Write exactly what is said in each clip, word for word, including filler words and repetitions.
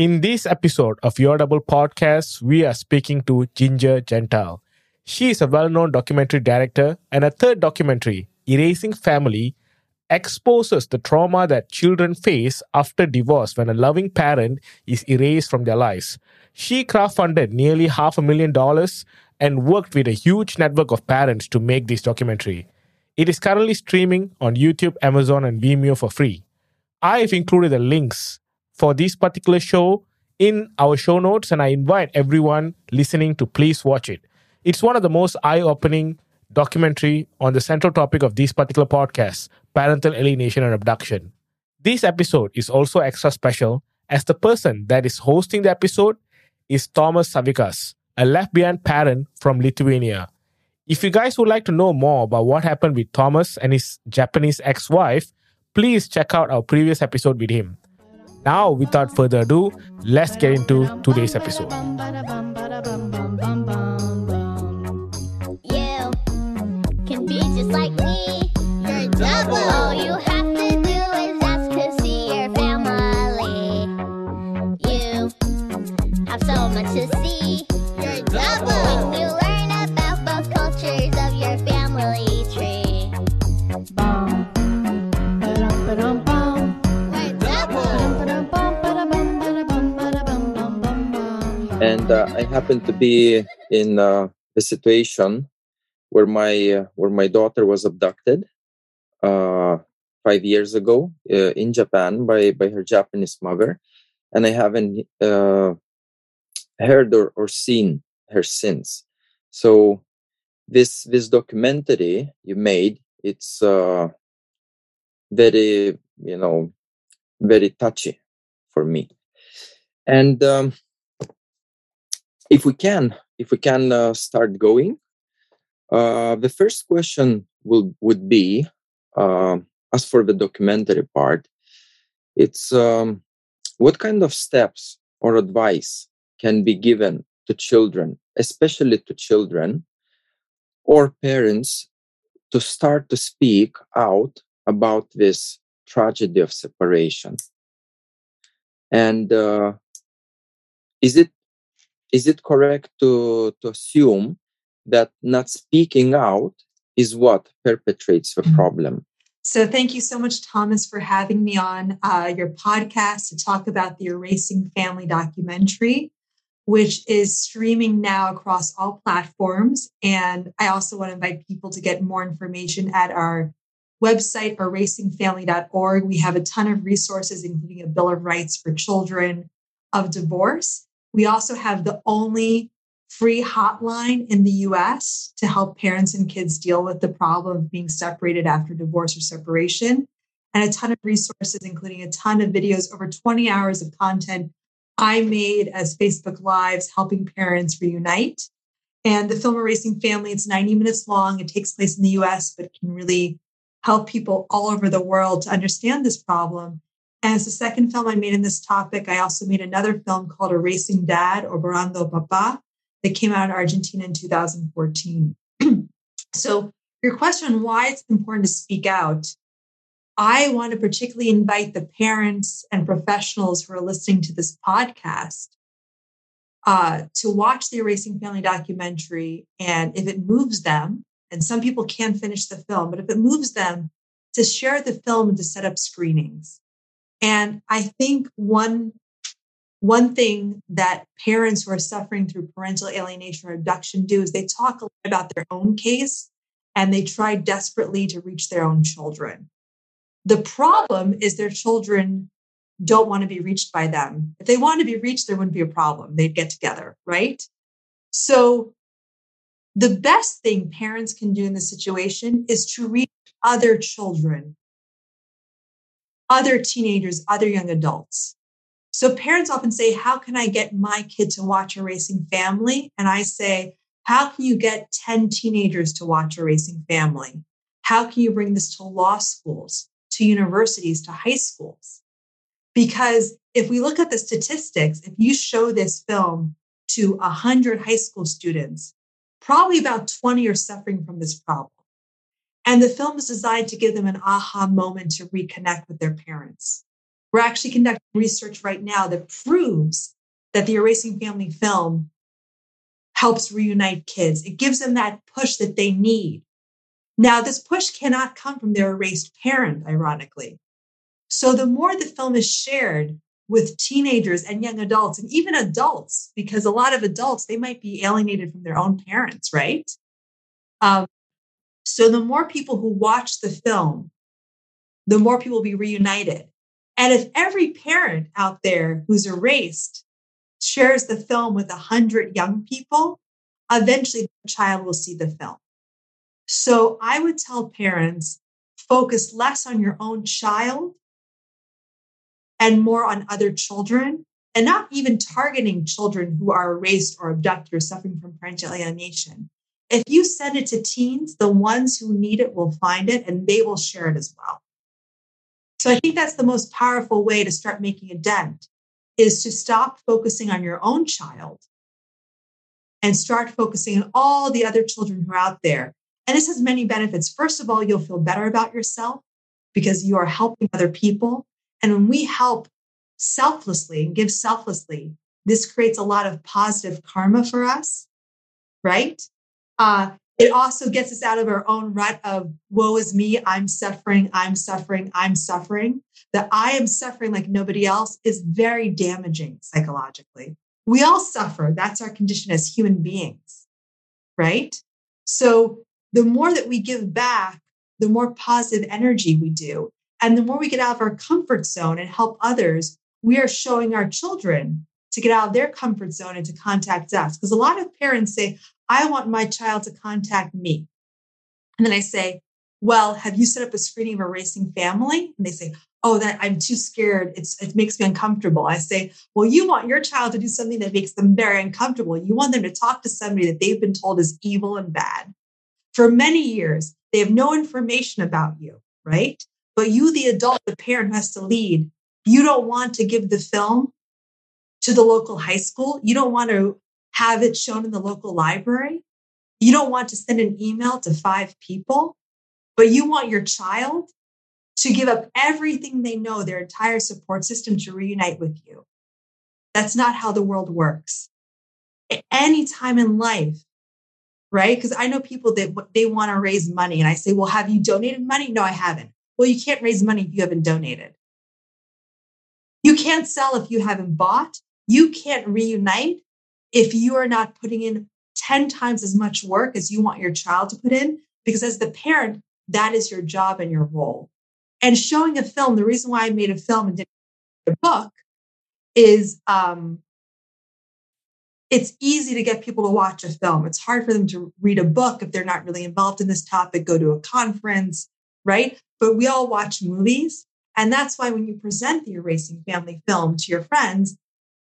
In this episode of Your Double podcast, we are speaking to Ginger Gentile. She is a well-known documentary director, and her third documentary, Erasing Family, exposes the trauma that children face after divorce when a loving parent is erased from their lives. She crowdfunded nearly half a million dollars and worked with a huge network of parents to make this documentary. It is currently streaming on YouTube, Amazon, and Vimeo for free. I've included the links for this particular show in our show notes, and I invite everyone listening to please watch it. It's one of the most eye-opening documentary on the central topic of this particular podcast, parental alienation and abduction. This episode is also extra special as the person that is hosting the episode is Tomas Savickas, a left-behind parent from Lithuania. If you guys would like to know more about what happened with Tomas and his Japanese ex-wife, please check out our previous episode with him. Now, without further ado, let's get into today's episode. Like me, you're double. All you have to do is ask to see your family. You have so much to see. You're double. When you learn about both cultures of your family tree. And uh, I happen to be in uh, a situation where my uh, where my daughter was abducted uh, five years ago uh, in Japan by, by her Japanese mother, and I haven't uh, heard or, or seen her since. So this this documentary you made, it's uh, very you know very touchy for me, and um, if we can if we can uh, start going. Uh, the first question will, would be, uh, as for the documentary part, it's um, what kind of steps or advice can be given to children, especially to children or parents, to start to speak out about this tragedy of separation? And uh, is it is it correct to, to assume that not speaking out is what perpetrates the problem? So thank you so much, Tomas, for having me on uh, your podcast to talk about the Erasing Family documentary, which is streaming now across all platforms. And I also want to invite people to get more information at our website, erasing family dot org. We have a ton of resources, including a Bill of Rights for Children of Divorce. We also have the only free hotline in the U S to help parents and kids deal with the problem of being separated after divorce or separation, and a ton of resources, including a ton of videos, over twenty hours of content I made as Facebook Lives, helping parents reunite. And the film Erasing Family, it's ninety minutes long. It takes place in the U S, but it can really help people all over the world to understand this problem. And as the second film I made in this topic, I also made another film called Erasing Dad, or Virando Papá, that came out in Argentina in two thousand fourteen. So your question, why it's important to speak out, I want to particularly invite the parents and professionals who are listening to this podcast uh, to watch the Erasing Family documentary. And if it moves them, and some people can't finish the film, but if it moves them, to share the film and to set up screenings. And I think one One thing that parents who are suffering through parental alienation or abduction do is they talk a lot about their own case and they try desperately to reach their own children. The problem is their children don't want to be reached by them. If they want to be reached, there wouldn't be a problem. They'd get together, right? So the best thing parents can do in this situation is to reach other children, other teenagers, other young adults. So parents often say, how can I get my kid to watch Erasing Family? And I say, how can you get ten teenagers to watch Erasing Family? How can you bring this to law schools, to universities, to high schools? Because if we look at the statistics, if you show this film to one hundred high school students, probably about twenty are suffering from this problem. And the film is designed to give them an aha moment to reconnect with their parents. We're actually conducting research right now that proves that the Erasing Family film helps reunite kids. It gives them that push that they need. Now, this push cannot come from their erased parent, ironically. So the more the film is shared with teenagers and young adults and even adults, because a lot of adults, they might be alienated from their own parents, right? Um, so the more people who watch the film, the more people will be reunited. And if every parent out there who's erased shares the film with one hundred young people, eventually the child will see the film. So I would tell parents, focus less on your own child and more on other children, and not even targeting children who are erased or abducted or suffering from parental alienation. If you send it to teens, the ones who need it will find it and they will share it as well. So I think that's the most powerful way to start making a dent, is to stop focusing on your own child and start focusing on all the other children who are out there. And this has many benefits. First of all, you'll feel better about yourself because you are helping other people. And when we help selflessly and give selflessly, this creates a lot of positive karma for us, right? Uh, it also gets us out of our own rut of woe is me, I'm suffering, I'm suffering, I'm suffering. The I am suffering like nobody else is very damaging psychologically. We all suffer. That's our condition as human beings, right? So the more that we give back, the more positive energy we do. And the more we get out of our comfort zone and help others, we are showing our children to get out of their comfort zone and to contact us. Because a lot of parents say, I want my child to contact me. And then I say, well, have you set up a screening of Erasing Family? And they say, oh, that I'm too scared. It's, it makes me uncomfortable. I say, well, you want your child to do something that makes them very uncomfortable. You want them to talk to somebody that they've been told is evil and bad. For many years, they have no information about you, right? But you, the adult, the parent who has to lead, you don't want to give the film to the local high school. You don't want to have it shown in the local library. You don't want to send an email to five people, but you want your child to give up everything they know, their entire support system, to reunite with you. That's not how the world works. At any time in life, right? Because I know people that they want to raise money. And I say, well, have you donated money? No, I haven't. Well, you can't raise money if you haven't donated. You can't sell if you haven't bought. You can't reunite if you are not putting in ten times as much work as you want your child to put in, because as the parent, that is your job and your role. And showing a film, the reason why I made a film and didn't make a book is um, it's easy to get people to watch a film. It's hard for them to read a book if they're not really involved in this topic, go to a conference, right? But we all watch movies. And that's why when you present the Erasing Family film to your friends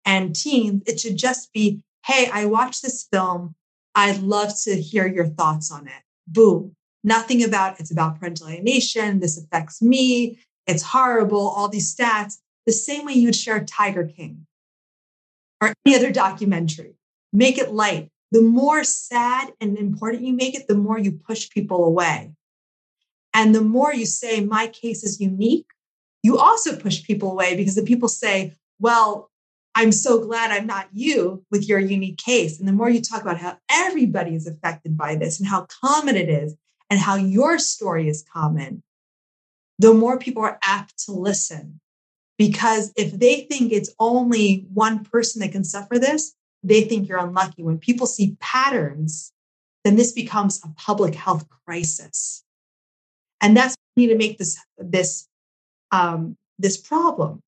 and teens, it should just be, hey, I watched this film. I'd love to hear your thoughts on it. Boom. Nothing about it's about parental alienation. This affects me. It's horrible. All these stats. The same way you'd share Tiger King or any other documentary. Make it light. The more sad and important you make it, the more you push people away. And the more you say, my case is unique, you also push people away, because the people say, well, I'm so glad I'm not you with your unique case. And the more you talk about how everybody is affected by this and how common it is and how your story is common, the more people are apt to listen. Because if they think it's only one person that can suffer this, they think you're unlucky. When people see patterns, then this becomes a public health crisis. And that's what we need to make this this um, this problem.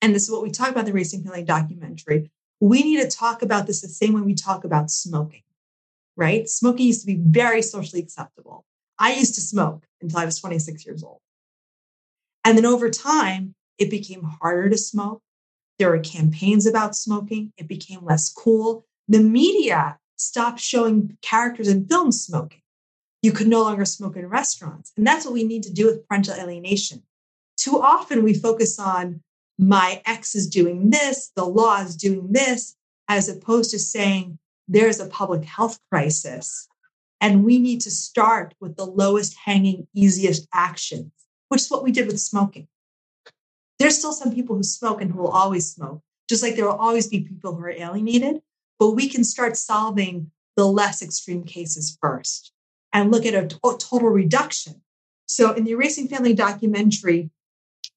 And this is what we talk about in the Erasing Family documentary. We need to talk about this the same way we talk about smoking, right? Smoking used to be very socially acceptable. I used to smoke until I was twenty-six years old. And then over time, it became harder to smoke. There were campaigns about smoking. It became less cool. The media stopped showing characters in films smoking. You could no longer smoke in restaurants. And that's what we need to do with parental alienation. Too often we focus on my ex is doing this, the law is doing this, as opposed to saying there's a public health crisis. And we need to start with the lowest hanging, easiest actions, which is what we did with smoking. There's still some people who smoke and who will always smoke, just like there will always be people who are alienated, but we can start solving the less extreme cases first and look at a t- total reduction. So in the Erasing Family documentary,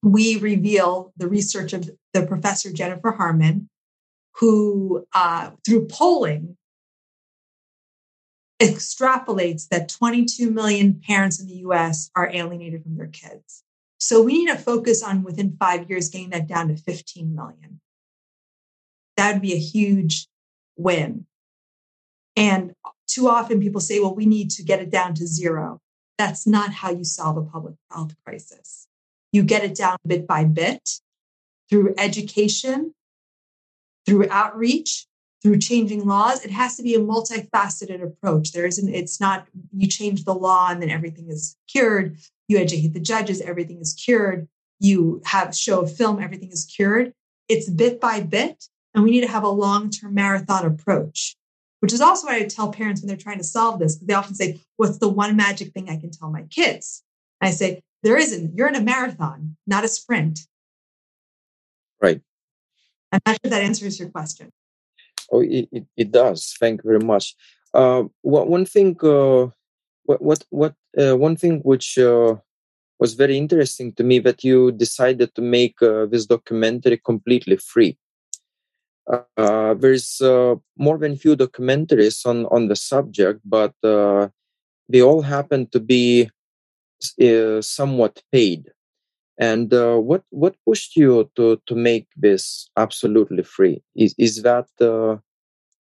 we reveal the research of the professor Jennifer Harman, who uh, through polling extrapolates that twenty-two million parents in the U S are alienated from their kids. So we need to focus on within five years, getting that down to fifteen million. That would be a huge win. And too often people say, well, we need to get it down to zero. That's not how you solve a public health crisis. You get it down bit by bit through education, through outreach, through changing laws. It has to be a multifaceted approach. There isn't, it's not, you change the law and then everything is cured. You educate the judges, everything is cured. You have show a film, everything is cured. It's bit by bit. And we need to have a long-term marathon approach, which is also what I tell parents when they're trying to solve this. They often say, what's the one magic thing I can tell my kids? And I say, there isn't. You're in a marathon, not a sprint. Right. I'm not sure that answers your question. Oh, it, it, it does. Thank you very much. Uh, what, one thing, uh, what, what, what, uh, one thing which uh, was very interesting to me that you decided to make uh, this documentary completely free. Uh, there's uh, more than few documentaries on, on the subject, but uh, they all happen to be uh, somewhat paid. And uh, what what pushed you to, to make this absolutely free? Is is that uh,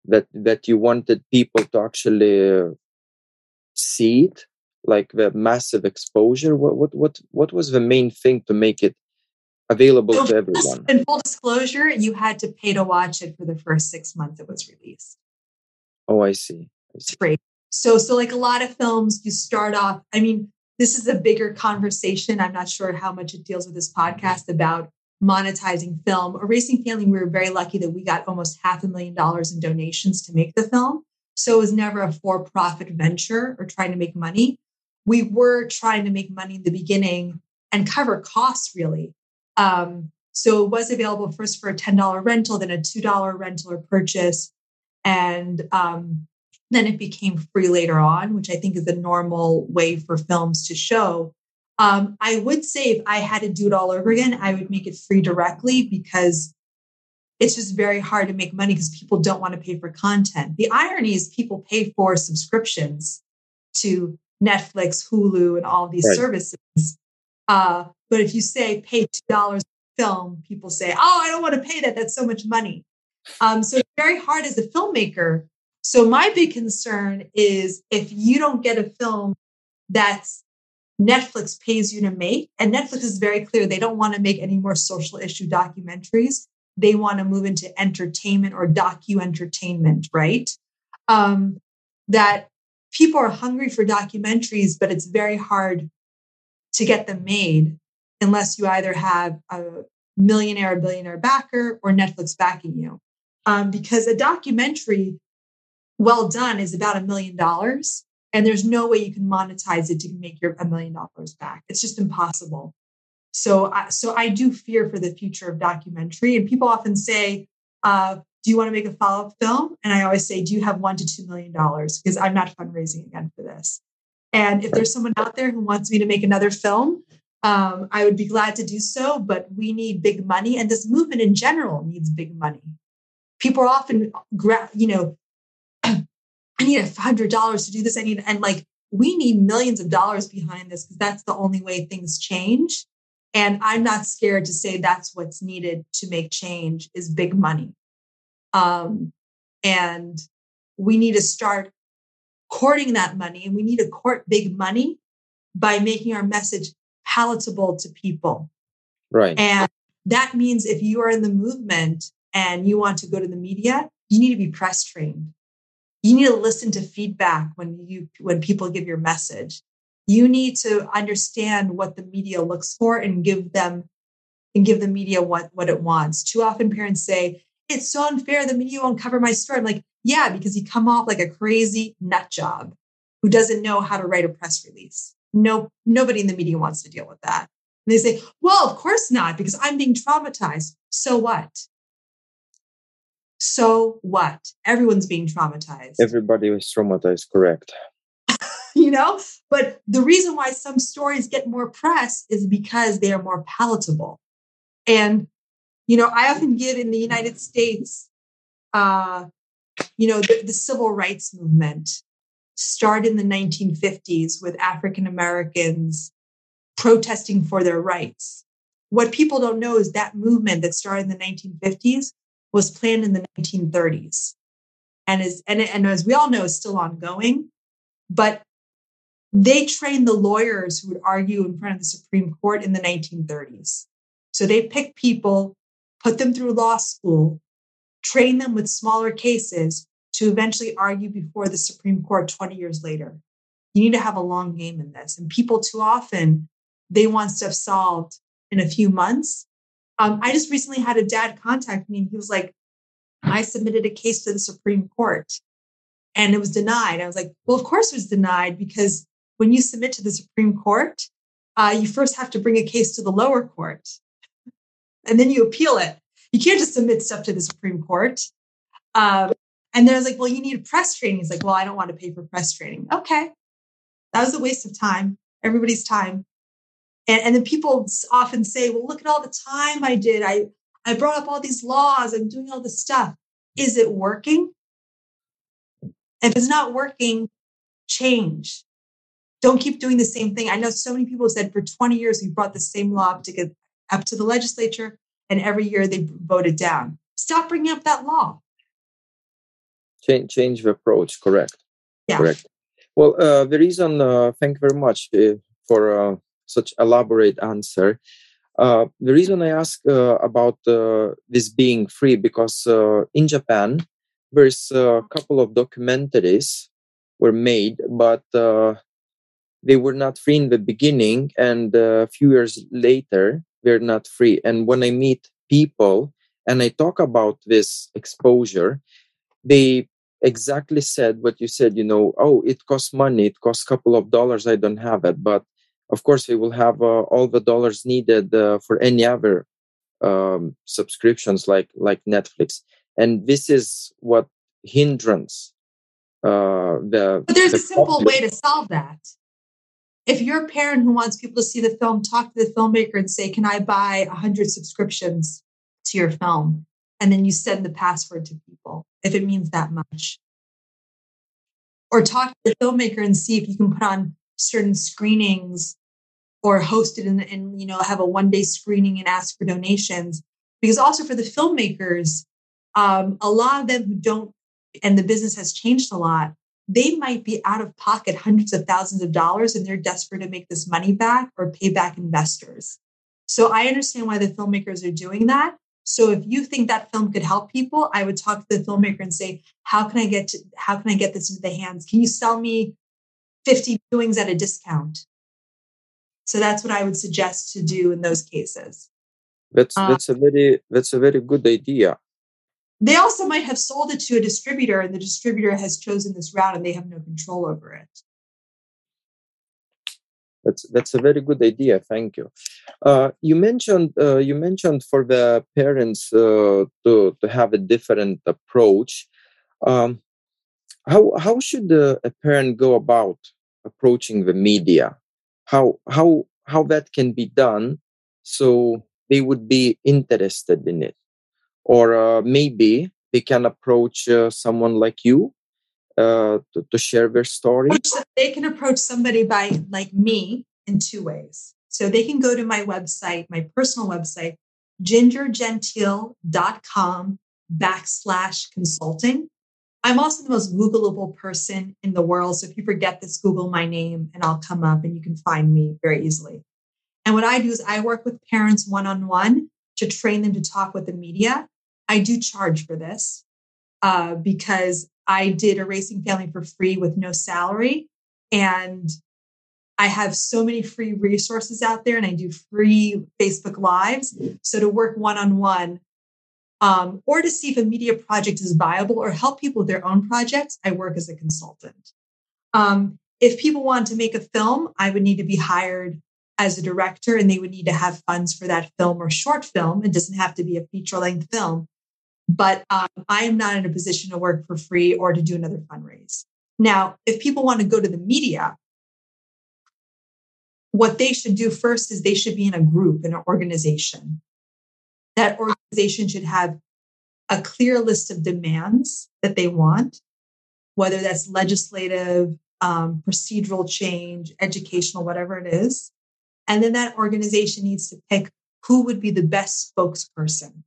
that that you wanted people to actually see it, like the massive exposure? What what what, what was the main thing to make it available so to everyone? In full disclosure, you had to pay to watch it for the first six months it was released. Oh, I see. I see. Free. So so like a lot of films, you start off. I mean. This is a bigger conversation. I'm not sure how much it deals with this podcast about monetizing film. Erasing Family, we were very lucky that we got almost half a million dollars in donations to make the film. So it was never a for-profit venture or trying to make money. We were trying to make money in the beginning and cover costs, really. Um, so it was available first for a ten dollars rental, then a two dollars rental or purchase. And um Then it became free later on, which I think is the normal way for films to show. Um, I would say if I had to do it all over again, I would make it free directly because it's just very hard to make money because people don't want to pay for content. The irony is people pay for subscriptions to Netflix, Hulu, and all these right. services. Uh, but if you say pay two dollars a film, people say, oh, I don't want to pay that. That's so much money. Um, so it's very hard as a filmmaker. So my big concern is if you don't get a film that Netflix pays you to make, and Netflix is very clear, they don't want to make any more social issue documentaries. They want to move into entertainment or docu-entertainment, right? Um, that people are hungry for documentaries, but it's very hard to get them made unless you either have a millionaire or billionaire backer or Netflix backing you. Um, because a documentary well done is about a million dollars, and there's no way you can monetize it to make your a million dollars back. It's just impossible. So, I, so I do fear for the future of documentary. And people often say, uh, "Do you want to make a follow-up film?" And I always say, "Do you have one to two million dollars?" Because I'm not fundraising again for this. And if there's someone out there who wants me to make another film, um, I would be glad to do so. But we need big money, and this movement in general needs big money. People are often, gra- you know. I need a hundred dollars to do this. I need, and like, we need millions of dollars behind this because that's the only way things change. And I'm not scared to say that's what's needed to make change is big money. Um, and we need to start courting that money, and we need to court big money by making our message palatable to people. Right. And that means if you are in the movement and you want to go to the media, you need to be press trained. You need to listen to feedback when you when people give your message. You need to understand what the media looks for and give them and give the media what, what it wants. Too often parents say, it's so unfair, the media won't cover my story. I'm like, yeah, because you come off like a crazy nut job who doesn't know how to write a press release. No, nobody in the media wants to deal with that. And they say, well, of course not, because I'm being traumatized. So what? So what? Everyone's being traumatized. Everybody was traumatized, correct. You know, but the reason why some stories get more press is because they are more palatable. And, you know, I often give in the United States, uh, you know, the, the civil rights movement started in the nineteen fifties with African Americans protesting for their rights. What people don't know is that movement that started in the nineteen fifties was planned in the nineteen thirties. And, is, and, and as we all know, is still ongoing. But they trained the lawyers who would argue in front of the Supreme Court in the nineteen thirties. So they picked people, put them through law school, trained them with smaller cases to eventually argue before the Supreme Court twenty years later. You need to have a long game in this. And people too often, they want stuff solved in a few months. Um, I just recently had a dad contact me and he was like, I submitted a case to the Supreme Court and it was denied. I was like, well, of course it was denied, because when you submit to the Supreme Court, uh, you first have to bring a case to the lower court and then you appeal it. You can't just submit stuff to the Supreme Court. Um, and then I was like, well, you need press training. He's like, well, I don't want to pay for press training. Okay. That was a waste of time, everybody's time. And, and then people often say, well, look at all the time I did. I, I brought up all these laws. I'm doing all this stuff. Is it working? If it's not working, change. Don't keep doing the same thing. I know so many people said for twenty years, we brought the same law up to get up to the legislature. And every year they voted down. Stop bringing up that law. Change, change the approach. Correct. Yeah. Correct. Well, uh, the reason, uh, thank you very much uh, for uh, such elaborate answer. Uh, the reason I ask uh, about uh, this being free, because uh, in Japan, there's a couple of documentaries were made, but uh, they were not free in the beginning. And uh, a few years later, they're not free. And when I meet people and I talk about this exposure, they exactly said what you said, you know, oh, it costs money, it costs a couple of dollars, I don't have it. But of course, we will have uh, all the dollars needed uh, for any other um, subscriptions like, like Netflix. And this is what hindrance uh, the... But there's the a simple way to solve that. If you're a parent who wants people to see the film, talk to the filmmaker and say, can I buy one hundred subscriptions to your film? And then you send the password to people, if it means that much. Or talk to the filmmaker and see if you can put on certain screenings or host it and, you know, have a one-day screening and ask for donations. Because also for the filmmakers, um, a lot of them who don't, and the business has changed a lot, they might be out of pocket hundreds of thousands of dollars and they're desperate to make this money back or pay back investors. So I understand why the filmmakers are doing that. So if you think that film could help people, I would talk to the filmmaker and say, how can I get to, how can I get this into the hands? Can you sell me fifty viewings at a discount? So that's what I would suggest to do in those cases. That's um, that's a very that's a very good idea. They also might have sold it to a distributor and the distributor has chosen this route and they have no control over it. That's that's a very good idea. Thank you. Uh, you mentioned uh, you mentioned for the parents uh, to to have a different approach. Um, how how should a, a parent go about approaching the media? How how how that can be done so they would be interested in it, or uh, maybe they can approach uh, someone like you. Uh, to, to share their story? They can approach somebody by like me in two ways. So they can go to my website, my personal website, ginger gentile dot com backslash consulting. I'm also the most Googleable person in the world. So if you forget this, Google my name and I'll come up and you can find me very easily. And what I do is I work with parents one-on-one to train them to talk with the media. I do charge for this uh, because I did Erasing Family for free with no salary. And I have so many free resources out there and I do free Facebook Lives. So to work one-on-one um, or to see if a media project is viable or help people with their own projects, I work as a consultant. Um, if people want to make a film, I would need to be hired as a director, and they would need to have funds for that film or short film. It doesn't have to be a feature-length film. But um, I am not in a position to work for free or to do another fundraise. Now, if people want to go to the media, what they should do first is they should be in a group, in an organization. That organization should have a clear list of demands that they want, whether that's legislative, um, procedural change, educational, whatever it is. And then that organization needs to pick who would be the best spokesperson.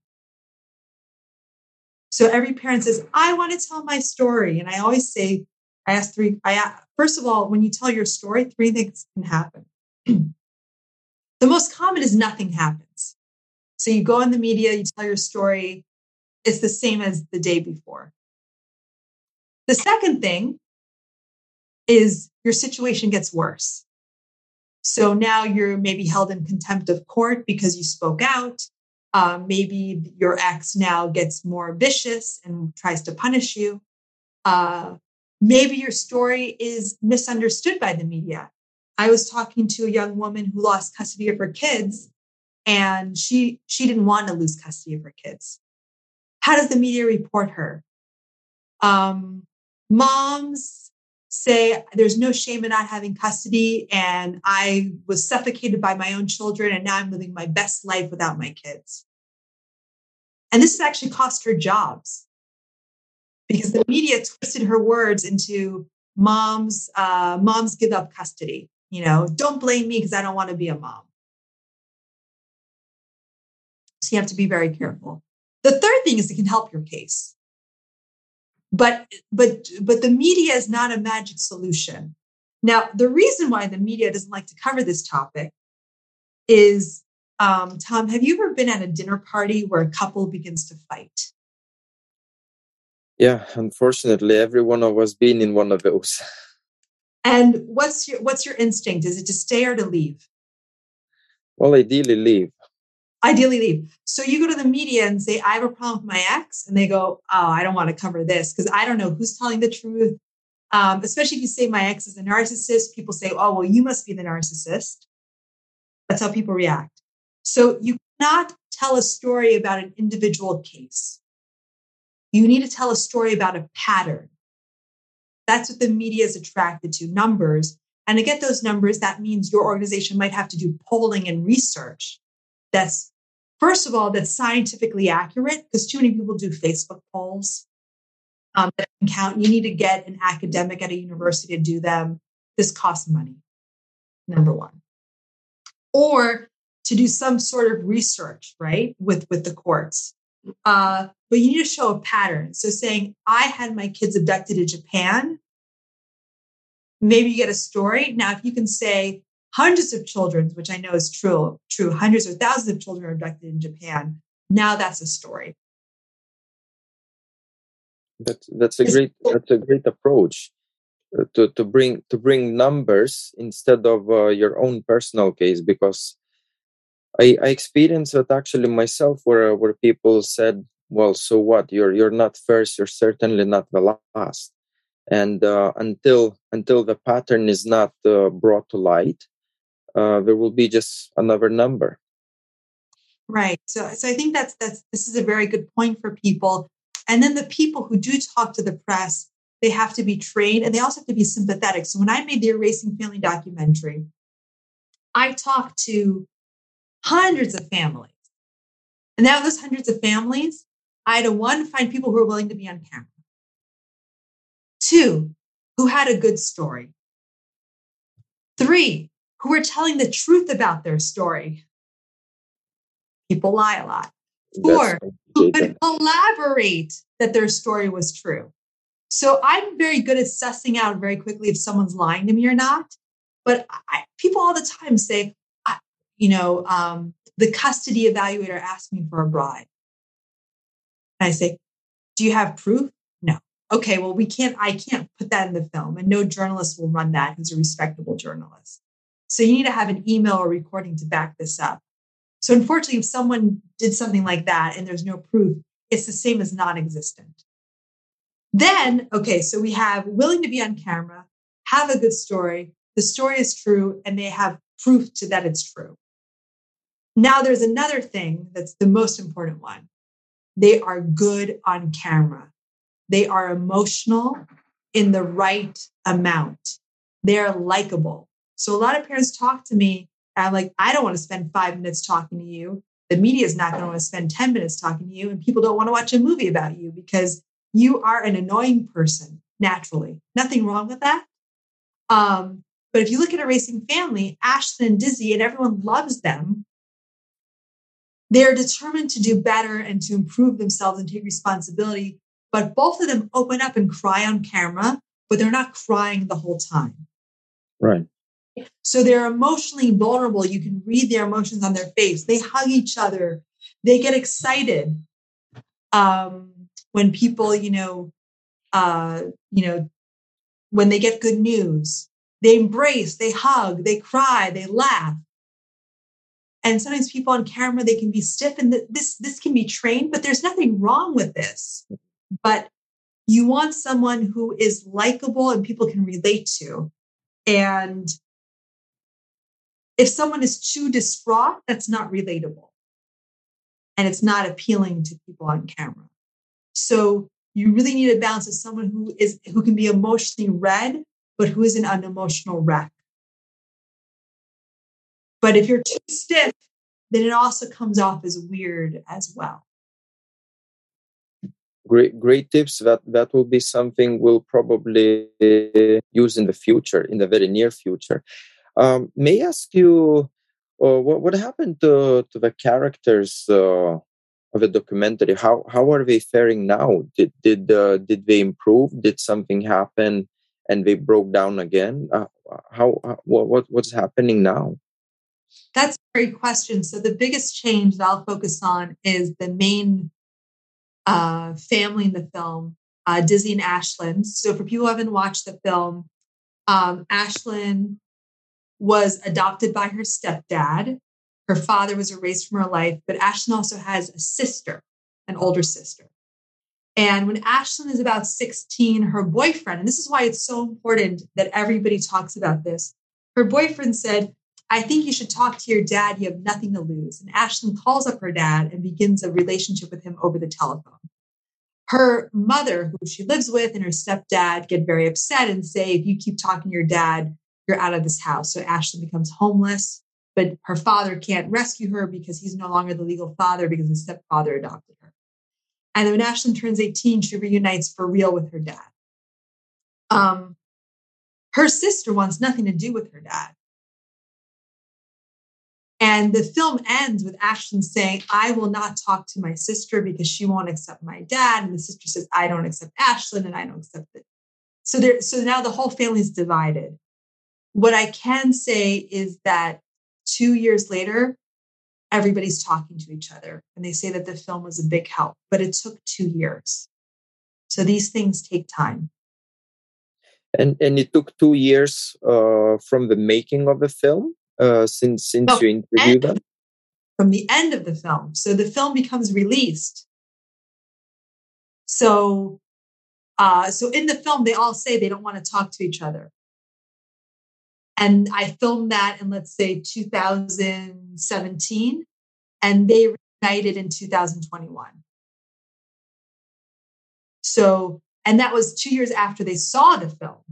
So every parent says, I want to tell my story. And I always say, I ask three, I ask, first of all, when you tell your story, three things can happen. The most common is nothing happens. So you go in the media, you tell your story. It's the same as the day before. The second thing is your situation gets worse. So now you're maybe held in contempt of court because you spoke out. Um, maybe your ex now gets more vicious and tries to punish you. Uh, maybe your story is misunderstood by the media. I was talking to a young woman who lost custody of her kids, and she she didn't want to lose custody of her kids. How does the media report her? Um, moms say there's no shame in not having custody, and I was suffocated by my own children, and now I'm living my best life without my kids. And this has actually cost her jobs because the media twisted her words into moms, uh, moms give up custody. You know, don't blame me because I don't want to be a mom. So you have to be very careful. The third thing is it can help your case. But, but, but the media is not a magic solution. Now, the reason why the media doesn't like to cover this topic is, um, Tom, have you ever been at a dinner party where a couple begins to fight? Yeah, unfortunately, every one of us been in one of those. And what's your what's your instinct? Is it to stay or to leave? Well, ideally leave. Ideally leave. So you go to the media and say, I have a problem with my ex. And they go, oh, I don't want to cover this because I don't know who's telling the truth. Um, especially if you say my ex is a narcissist, people say, oh, well, you must be the narcissist. That's how people react. So you cannot tell a story about an individual case. You need to tell a story about a pattern. That's what the media is attracted to, numbers. And to get those numbers, that means your organization might have to do polling and research. That's, first of all, that's scientifically accurate because too many people do Facebook polls um, that can count. You need to get an academic at a university to do them. This costs money, number one. Or to do some sort of research, right, with, with the courts. Uh, but you need to show a pattern. So saying, I had my kids abducted to Japan, maybe you get a story. Now, if you can say hundreds of children, which I know is true, true, hundreds or thousands of children are abducted in Japan. Now that's a story. That's, that's a great, that's a great approach uh, to, to bring, to bring numbers instead of uh, your own personal case, because I, I experienced that actually myself, where where people said, "Well, so what? You're you're not first. You're certainly not the last." And uh, until until the pattern is not uh, brought to light, uh, there will be just another number. Right. So, so I think that's that's this is a very good point for people. And then the people who do talk to the press, they have to be trained, and they also have to be sympathetic. So when I made the Erasing Family documentary, I talked to hundreds of families. And out of those hundreds of families, I had to, one, find people who were willing to be on camera. Two, who had a good story. Three, who were telling the truth about their story. People lie a lot. Four, who could collaborate that their story was true. So I'm very good at sussing out very quickly if someone's lying to me or not. But I, people all the time say, You know, um, the custody evaluator asked me for a bribe. And I say, do you have proof? No. Okay, well, we can't, I can't put that in the film. And no journalist will run that who's a respectable journalist. So you need to have an email or recording to back this up. So unfortunately, if someone did something like that and there's no proof, it's the same as non-existent. Then, okay, so we have willing to be on camera, have a good story, the story is true, and they have proof to that it's true. Now there's another thing that's the most important one. They are good on camera. They are emotional in the right amount. They're likable. So a lot of parents talk to me. I'm like, I don't want to spend five minutes talking to you. The media is not going to want to spend ten minutes talking to you. And people don't want to watch a movie about you because you are an annoying person naturally. Nothing wrong with that. Um, but if you look at Erasing Family, Ashlyn and Dizzy, and everyone loves them, they're determined to do better and to improve themselves and take responsibility. But both of them open up and cry on camera, but they're not crying the whole time. Right. So they're emotionally vulnerable. You can read their emotions on their face. They hug each other. They get excited um, when people, you know, uh, you know, when they get good news. They embrace, they hug, they cry, they laugh. And sometimes people on camera, they can be stiff, and this this can be trained, but there's nothing wrong with this. But you want someone who is likable and people can relate to. And if someone is too distraught, that's not relatable. And it's not appealing to people on camera. So you really need a balance of someone who is who can be emotionally read, but who isn't an emotional wreck. But if you're too stiff, then it also comes off as weird as well. Great, great tips. That that will be something we'll probably use in the future, in the very near future. Um, may I ask you, uh, what, what happened to, to the characters uh, of the documentary? How how are they faring now? Did did uh, did they improve? Did something happen and they broke down again? Uh, how uh, what what's happening now? That's a great question. So the biggest change that I'll focus on is the main uh, family in the film, uh, Dizzy and Ashlyn. So for people who haven't watched the film, um, Ashlyn was adopted by her stepdad. Her father was erased from her life, but Ashlyn also has a sister, an older sister. And when Ashlyn is about sixteen, her boyfriend, and this is why it's so important that everybody talks about this, her boyfriend said, "I think you should talk to your dad. You have nothing to lose." And Ashlyn calls up her dad and begins a relationship with him over the telephone. Her mother, who she lives with, and her stepdad get very upset and say, "If you keep talking to your dad, you're out of this house." So Ashlyn becomes homeless, but her father can't rescue her because he's no longer the legal father because the stepfather adopted her. And then when Ashlyn turns eighteen, she reunites for real with her dad. Um, her sister wants nothing to do with her dad. And the film ends with Ashlyn saying, "I will not talk to my sister because she won't accept my dad." And the sister says, "I don't accept Ashlyn and I don't accept it." So there, so now the whole family is divided. What I can say is that two years later, everybody's talking to each other. And they say that the film was a big help, but it took two years. So these things take time. And and it took two years uh, from the making of the film? Uh, since since so you interviewed them? From the end of the film. So the film becomes released. So, uh, so in the film, they all say they don't want to talk to each other. And I filmed that in, let's say, two thousand seventeen, and they reunited in two thousand twenty-one. So, and that was two years after they saw the film.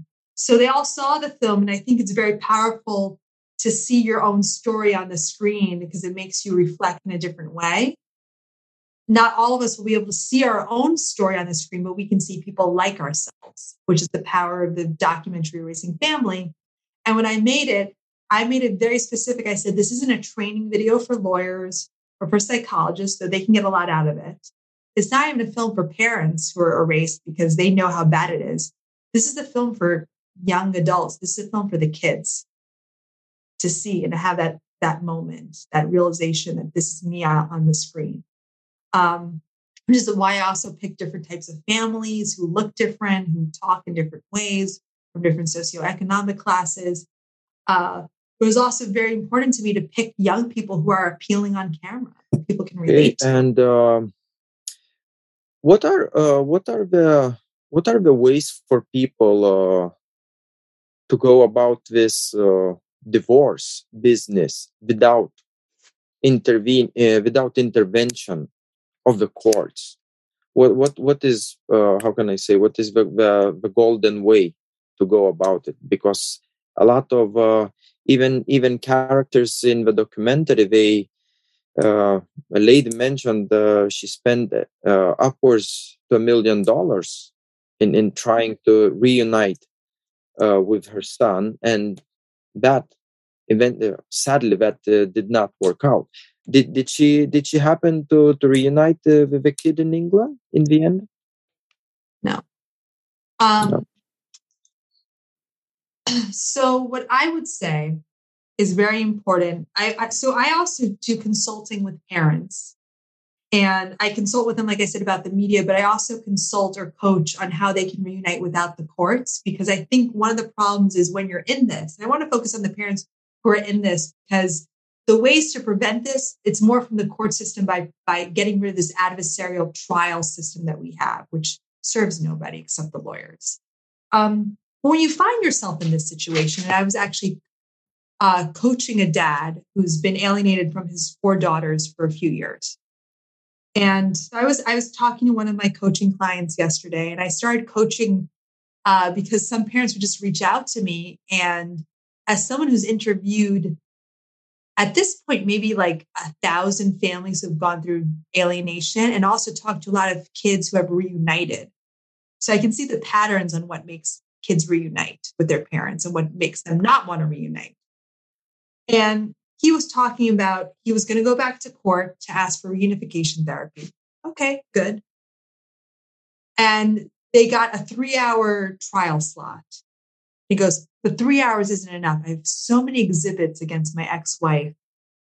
So they all saw the film, and I think it's very powerful to see your own story on the screen because it makes you reflect in a different way. Not all of us will be able to see our own story on the screen, but we can see people like ourselves, which is the power of the documentary Erasing Family. And when I made it, I made it very specific. I said, this isn't a training video for lawyers or for psychologists, though they can get a lot out of it. It's not even a film for parents who are erased because they know how bad it is. This is a film for young adults. This is a film for the kids to see and to have that, that moment, that realization that this is me on the screen. Um, which is why I also picked different types of families who look different, who talk in different ways, from different socioeconomic classes. Uh, it was also very important to me to pick young people who are appealing on camera. People can relate. Okay. And um, what are uh, what are the what are the ways for people uh, to go about this uh, divorce business without intervene uh, without intervention of the courts? What what what is uh, how can I say? What is the, the the golden way to go about it? Because a lot of uh, even even characters in the documentary, they uh, a lady mentioned uh, she spent uh, upwards to a million dollars in in trying to reunite uh, with her son, and that event uh, sadly that uh, did not work out. Did did she did she happen to to reunite uh, with the kid in England in the end? No. Um, no. So what I would say is very important. I, I so I also do consulting with parents, and I consult with them, like I said, about the media, but I also consult or coach on how they can reunite without the courts, because I think one of the problems is when you're in this, and I want to focus on the parents who are in this, because the ways to prevent this, it's more from the court system by, by getting rid of this adversarial trial system that we have, which serves nobody except the lawyers. Um, But when you find yourself in this situation, and I was actually uh, coaching a dad who's been alienated from his four daughters for a few years. And I was I was talking to one of my coaching clients yesterday, and I started coaching uh, because some parents would just reach out to me. And as someone who's interviewed at this point, maybe like a thousand families who've gone through alienation, and also talked to a lot of kids who have reunited. So I can see the patterns on what makes kids reunite with their parents and what makes them not want to reunite. And he was talking about, he was going to go back to court to ask for reunification therapy. Okay, good. And they got a three hour trial slot. He goes, the three hours isn't enough. I have so many exhibits against my ex-wife.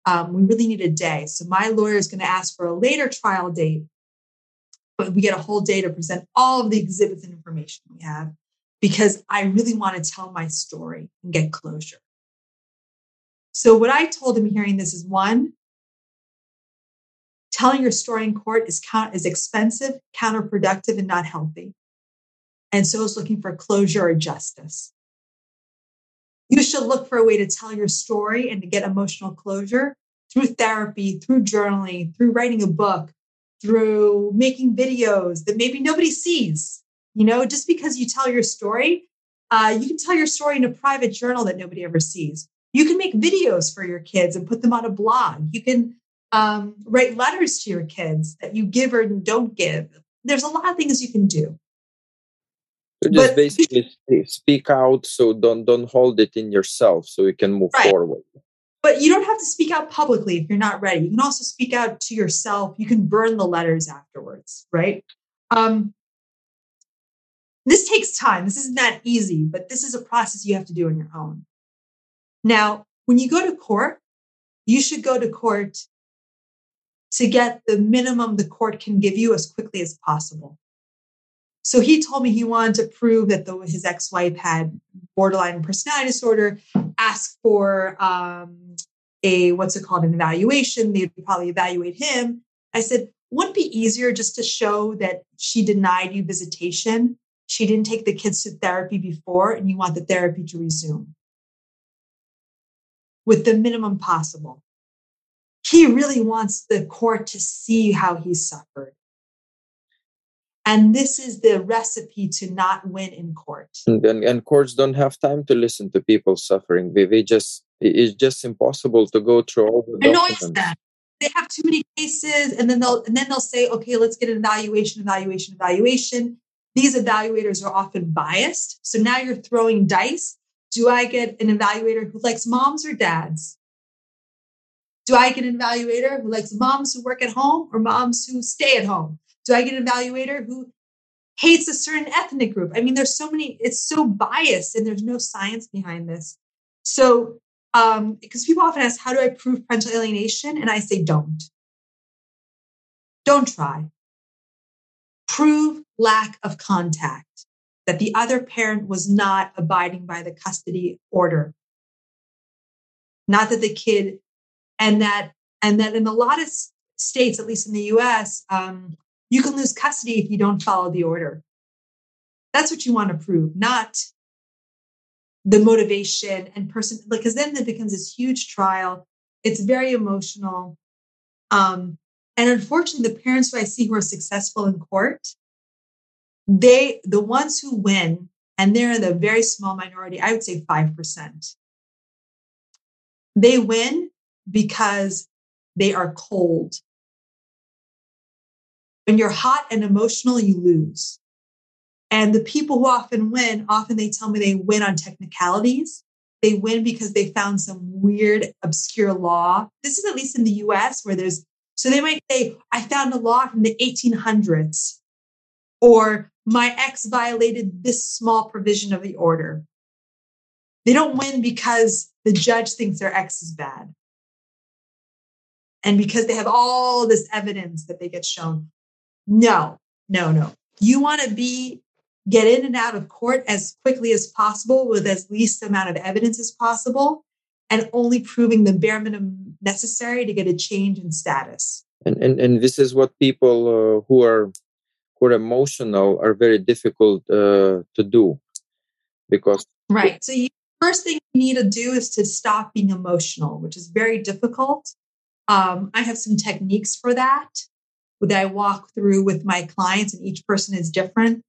Um, we really need a day. So my lawyer is going to ask for a later trial date, but we get a whole day to present all of the exhibits and information we have, because I really want to tell my story and get closure. So what I told him hearing this is, one, telling your story in court is count is expensive, counterproductive, and not healthy. And so is looking for closure or justice. You should look for a way to tell your story and to get emotional closure through therapy, through journaling, through writing a book, through making videos that maybe nobody sees. You know, just because you tell your story, uh, you can tell your story in a private journal that nobody ever sees. You can make videos for your kids and put them on a blog. You can um, write letters to your kids that you give or don't give. There's a lot of things you can do. So just but, basically speak out, so don't don't hold it in yourself, so you can move right. forward. But you don't have to speak out publicly if you're not ready. You can also speak out to yourself. You can burn the letters afterwards, right? Um, This takes time. This isn't that easy, but this is a process you have to do on your own. Now, when you go to court, you should go to court to get the minimum the court can give you as quickly as possible. So he told me he wanted to prove that the, his ex-wife had borderline personality disorder, ask for um, a, what's it called, an evaluation. They'd probably evaluate him. I said, wouldn't it be easier just to show that she denied you visitation? She didn't take the kids to therapy before, and you want the therapy to resume with the minimum possible. He really wants the court to see how he suffered. And this is the recipe to not win in court. And, and, and courts don't have time to listen to people suffering. They, they just, it's just impossible to go through all the documents. Annoys them. They have too many cases, and then they'll and then they'll say, okay, let's get an evaluation, evaluation, evaluation. These evaluators are often biased. So now you're throwing dice. Do I get an evaluator who likes moms or dads? Do I get an evaluator who likes moms who work at home or moms who stay at home? Do I get an evaluator who hates a certain ethnic group? I mean, there's so many, it's so biased, and there's no science behind this. So, um, because people often ask, how do I prove parental alienation? And I say, don't. Don't try. Prove lack of contact, that the other parent was not abiding by the custody order. Not that the kid, and that, and that in a lot of states, at least in the U S, um, you can lose custody if you don't follow the order. That's what you want to prove, not the motivation and person, because then it becomes this huge trial. It's very emotional. Um, and unfortunately, the parents who I see who are successful in court, they, the ones who win, and they're the very small minority, I would say five percent. They win because they are cold. When you're hot and emotional, you lose. And the people who often win, often they tell me they win on technicalities. They win because they found some weird, obscure law. This is at least in the U S where there's, so they might say, I found a law from the eighteen hundreds, or my ex violated this small provision of the order. They don't win because the judge thinks their ex is bad. And because they have all this evidence that they get shown. No, no, no. You want to be, get in and out of court as quickly as possible with as least amount of evidence as possible, and only proving the bare minimum necessary to get a change in status. And and, and this is what people uh, who are who are emotional are very difficult uh, to do, because right. So you, first thing you need to do is to stop being emotional, which is very difficult. Um, I have some techniques for that that I walk through with my clients, and each person is different.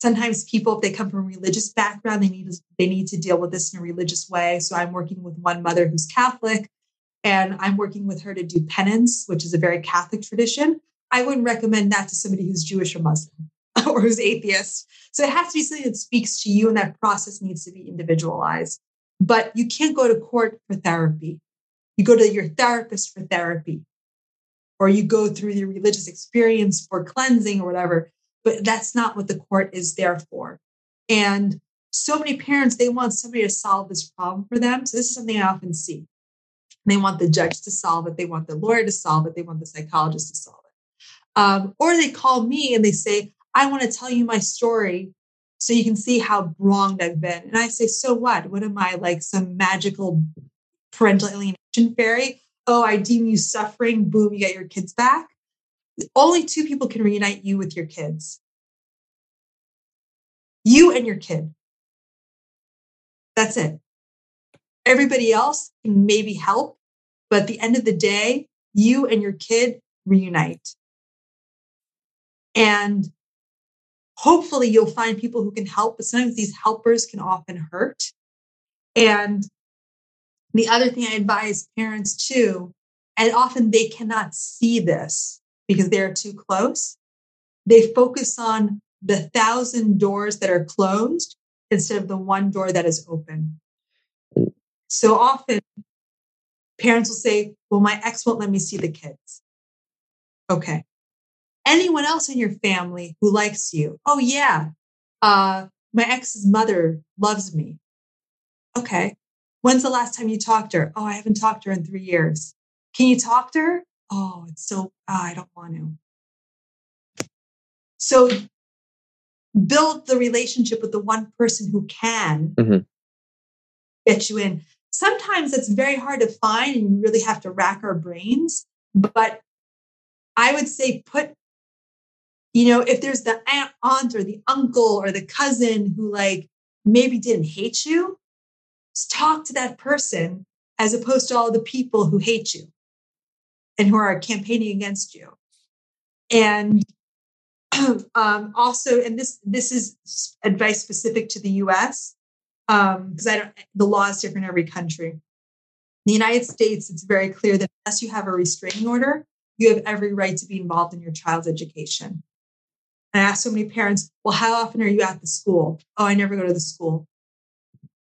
Sometimes people, if they come from a religious background, they need to, they need to deal with this in a religious way. So I'm working with one mother who's Catholic, and I'm working with her to do penance, which is a very Catholic tradition. I wouldn't recommend that to somebody who's Jewish or Muslim or who's atheist. So it has to be something that speaks to you, and that process needs to be individualized. But you can't go to court for therapy. You go to your therapist for therapy, or you go through the religious experience for cleansing or whatever, but that's not what the court is there for. And so many parents, they want somebody to solve this problem for them. So this is something I often see. They want the judge to solve it. They want the lawyer to solve it. They want the psychologist to solve it. Um, or they call me and they say, I want to tell you my story so you can see how wronged I've been. And I say, so what? What am I, like some magical parental alienation fairy? Oh, I deem you suffering. Boom, you get your kids back. Only two people can reunite you with your kids. You and your kid. That's it. Everybody else can maybe help, but at the end of the day, you and your kid reunite. And hopefully you'll find people who can help, but sometimes these helpers can often hurt. And the other thing I advise parents too, and often they cannot see this because they're too close, they focus on the thousand doors that are closed instead of the one door that is open. So often parents will say, well, my ex won't let me see the kids. Okay. Anyone else in your family who likes you? Oh, yeah. Uh, my ex's mother loves me. Okay. When's the last time you talked to her? Oh, I haven't talked to her in three years. Can you talk to her? Oh, it's so, oh, I don't want to. So build the relationship with the one person who can mm-hmm. get you in. Sometimes it's very hard to find, and you really have to rack our brains. But I would say put, you know, if there's the aunt or the uncle or the cousin who like maybe didn't hate you, talk to that person as opposed to all the people who hate you and who are campaigning against you. And um, also, and this this is advice specific to the U S because um, I don't. The law is different in every country. In the United States, it's very clear that unless you have a restraining order, you have every right to be involved in your child's education. And I ask so many parents, well, how often are you at the school? Oh, I never go to the school.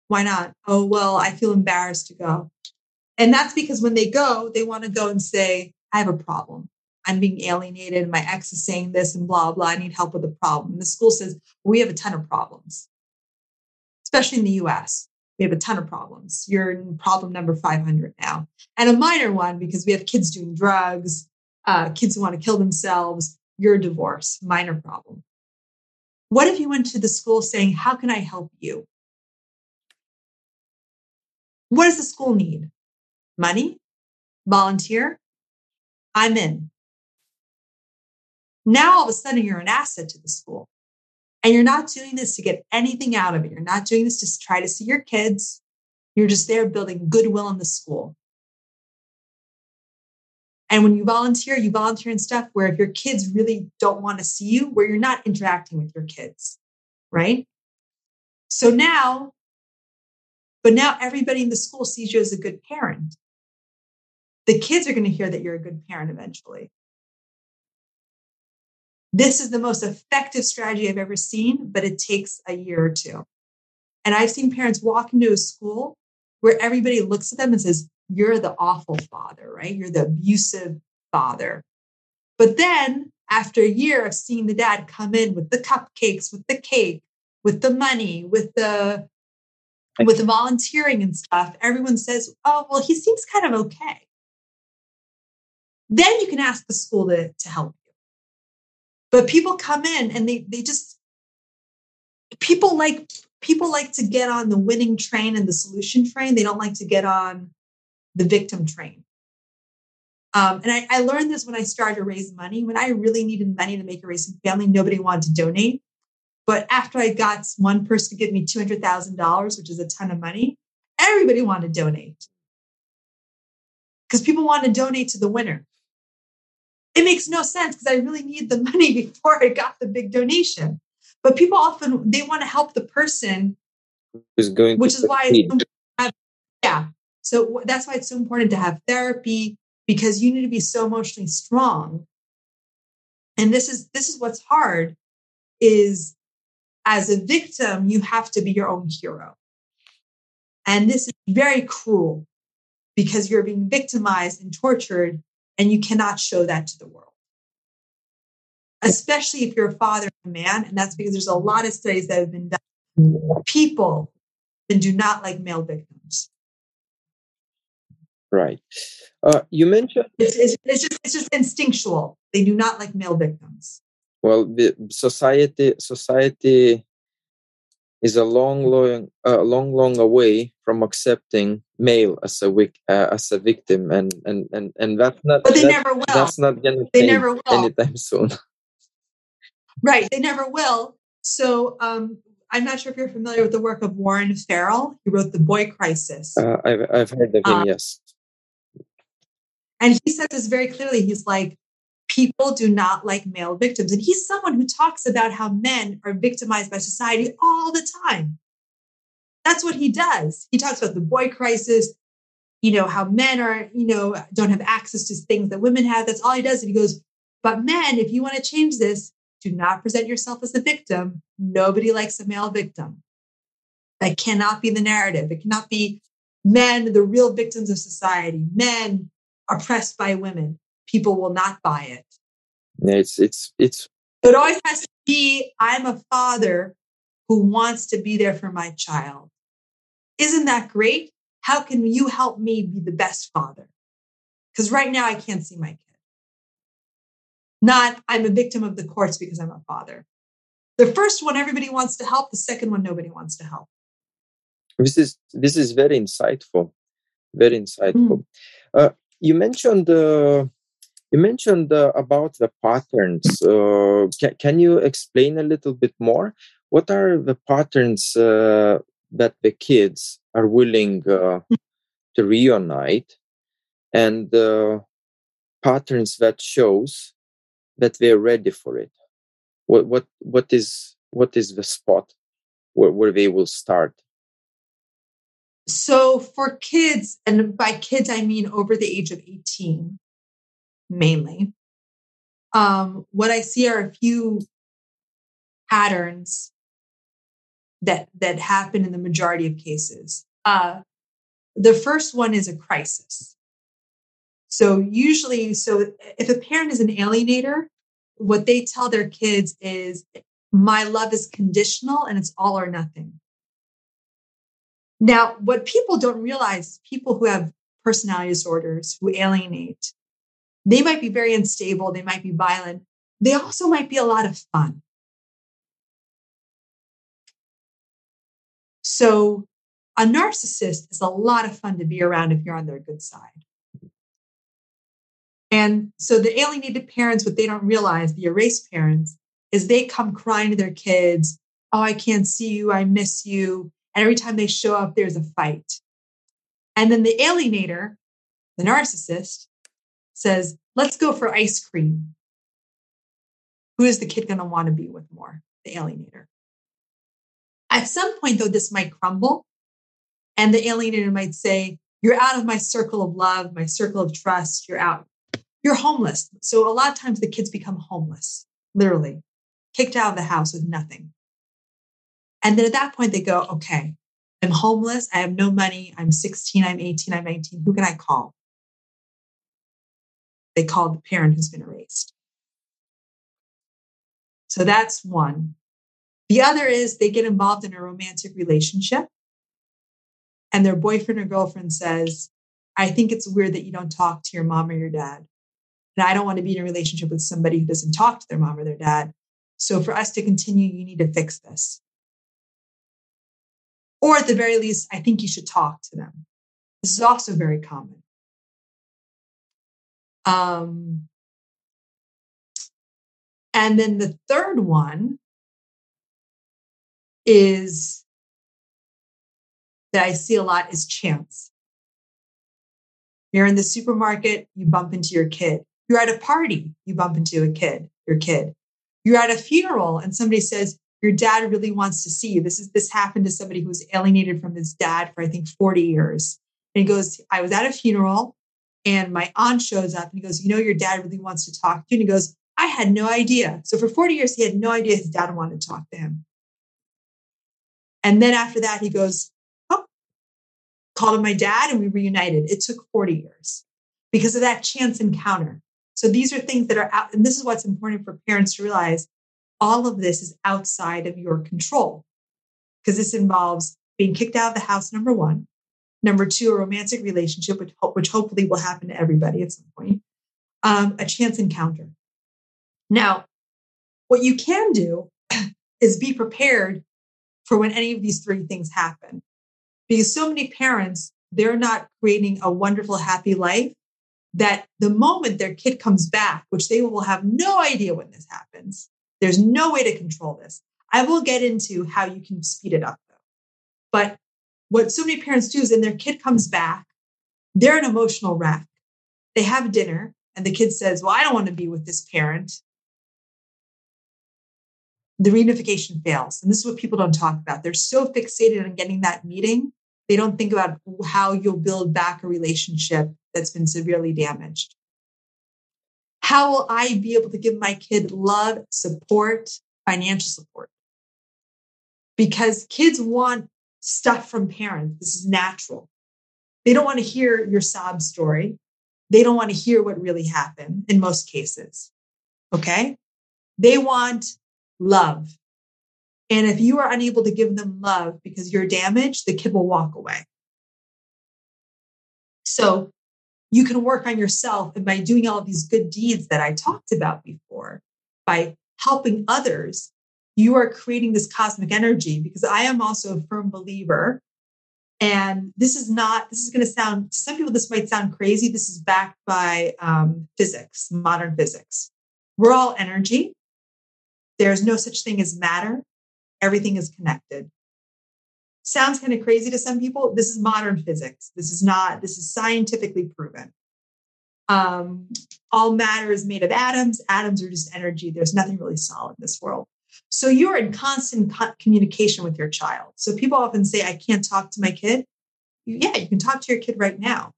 Why not? Oh, well, I feel embarrassed to go. And that's because when they go, they want to go and say, I have a problem. I'm being alienated. My ex is saying this and blah, blah. I need help with the problem. And the school says, we have a ton of problems, especially in the U S. We have a ton of problems. You're in problem number five hundred now. And a minor one, because we have kids doing drugs, uh, kids who want to kill themselves. Your divorce, minor problem. What if you went to the school saying, how can I help you? What does the school need? Money? Volunteer? I'm in. Now all of a sudden you're an asset to the school. And you're not doing this to get anything out of it. You're not doing this to try to see your kids. You're just there building goodwill in the school. And when you volunteer, you volunteer in stuff where if your kids really don't want to see you, where you're not interacting with your kids, right? So now, but now everybody in the school sees you as a good parent. The kids are going to hear that you're a good parent eventually. This is the most effective strategy I've ever seen, but it takes a year or two. And I've seen parents walk into a school where everybody looks at them and says, you're the awful father, right? You're the abusive father. But then after a year of seeing the dad come in with the cupcakes, with the cake, with the money, with the with the volunteering and stuff, everyone says, oh, well, he seems kind of okay. Then you can ask the school to, to help you. But people come in and they they just, people like, people like to get on the winning train and the solution train. They don't like to get on the victim train. Um, and I, I learned this when I started to raise money. When I really needed money to make Erasing Family, nobody wanted to donate. But after I got one person to give me two hundred thousand dollars, which is a ton of money, everybody wanted to donate. Because people want to donate to the winner. It makes no sense because I really need the money before I got the big donation. But people often, they want to help the person who's going, which is why it's so important to have, yeah. So that's why it's so important to have therapy, because you need to be so emotionally strong. And this is this is what's hard is as a victim, you have to be your own hero. And this is very cruel because you're being victimized and tortured and you cannot show that to the world. Especially if you're a father and a man. And that's because there's a lot of studies that have been done. People that do not like male victims. Right. Uh, you mentioned... It's, it's, it's, just, it's just instinctual. They do not like male victims. Well, the society society is a long, long, uh, long, long away from accepting male as a vic, uh, as a victim, and and and and that's not. But they that, never will. That's not going to change anytime soon. Right, they never will. So um, I'm not sure if you're familiar with the work of Warren Farrell. He wrote *The Boy Crisis*. Uh, I've I've heard of him. Um, yes, and he said this very clearly. He's like, people do not like male victims. And he's someone who talks about how men are victimized by society all the time. That's what he does. He talks about the boy crisis, you know, how men are, you know, don't have access to things that women have. That's all he does. And he goes, but men, if you want to change this, do not present yourself as the victim. Nobody likes a male victim. That cannot be the narrative. It cannot be men, the real victims of society, men oppressed by women. People will not buy it. It's it's it's. It always has to be, I'm a father who wants to be there for my child. Isn't that great? How can you help me be the best father? Because right now I can't see my kid. Not, I'm a victim of the courts because I'm a father. The first one, everybody wants to help. The second one, nobody wants to help. This is this is very insightful. Very insightful. Mm. Uh, you mentioned the. Uh... You mentioned uh, about the patterns. Uh, ca- can you explain a little bit more? What are the patterns uh, that the kids are willing uh, to reunite, and uh, patterns that shows that they're ready for it? What what what is what is the spot where, where they will start? So for kids, and by kids I mean over the age of eighteen. Mainly. Um, what I see are a few patterns that that happen in the majority of cases. Uh, the first one is a crisis. So usually, so if a parent is an alienator, what they tell their kids is, my love is conditional and it's all or nothing. Now, what people don't realize, people who have personality disorders, who alienate, they might be very unstable. They might be violent. They also might be a lot of fun. So a narcissist is a lot of fun to be around if you're on their good side. And so the alienated parents, what they don't realize, the erased parents, is they come crying to their kids, oh, I can't see you, I miss you. And every time they show up, there's a fight. And then the alienator, the narcissist, says, let's go for ice cream. Who is the kid going to want to be with more? The alienator. At some point, though, this might crumble. And the alienator might say, you're out of my circle of love, my circle of trust, you're out. You're homeless. So a lot of times the kids become homeless, literally, kicked out of the house with nothing. And then at that point they go, okay, I'm homeless. I have no money. I'm sixteen. I'm eighteen. I'm nineteen. Who can I call? They call the parent who's been erased. So that's one. The other is they get involved in a romantic relationship and their boyfriend or girlfriend says, I think it's weird that you don't talk to your mom or your dad. And I don't want to be in a relationship with somebody who doesn't talk to their mom or their dad. So for us to continue, you need to fix this. Or at the very least, I think you should talk to them. This is also very common. Um, and then the third one is that I see a lot is chance. You're in the supermarket, you bump into your kid. You're at a party, you bump into a kid, your kid. You're at a funeral and somebody says, your dad really wants to see you. This is this happened to somebody who was alienated from his dad for, I think, forty years. And he goes, I was at a funeral and my aunt shows up and he goes, you know, your dad really wants to talk to you. And he goes, I had no idea. So for forty years, he had no idea his dad wanted to talk to him. And then after that, he goes, oh, called him my dad and we reunited. It took forty years because of that chance encounter. So these are things that are out. And this is what's important for parents to realize. All of this is outside of your control because this involves being kicked out of the house, number one. Number two, a romantic relationship, which, ho- which hopefully will happen to everybody at some point, um, a chance encounter. Now, what you can do is be prepared for when any of these three things happen because so many parents, they're not creating a wonderful, happy life that the moment their kid comes back, which they will have no idea when this happens. There's no way to control this. I will get into how you can speed it up, though. But what so many parents do is when their kid comes back, they're an emotional wreck. They have dinner, and the kid says, well, I don't want to be with this parent. The reunification fails. And this is what people don't talk about. They're so fixated on getting that meeting, they don't think about how you'll build back a relationship that's been severely damaged. How will I be able to give my kid love, support, financial support? Because kids want stuff from parents. This is natural. They don't want to hear your sob story. They don't want to hear what really happened in most cases. Okay? They want love. And if you are unable to give them love because you're damaged, the kid will walk away. So, you can work on yourself and by doing all of these good deeds that I talked about before, by helping others, you are creating this cosmic energy because I am also a firm believer. And this is not, this is going to sound, to some people, this might sound crazy. This is backed by um, physics, modern physics. We're all energy. There's no such thing as matter. Everything is connected. Sounds kind of crazy to some people. This is modern physics. This is not, this is scientifically proven. Um, all matter is made of atoms. Atoms are just energy. There's nothing really solid in this world. So you're in constant co- communication with your child. So people often say, I can't talk to my kid. You, yeah, you can talk to your kid right now.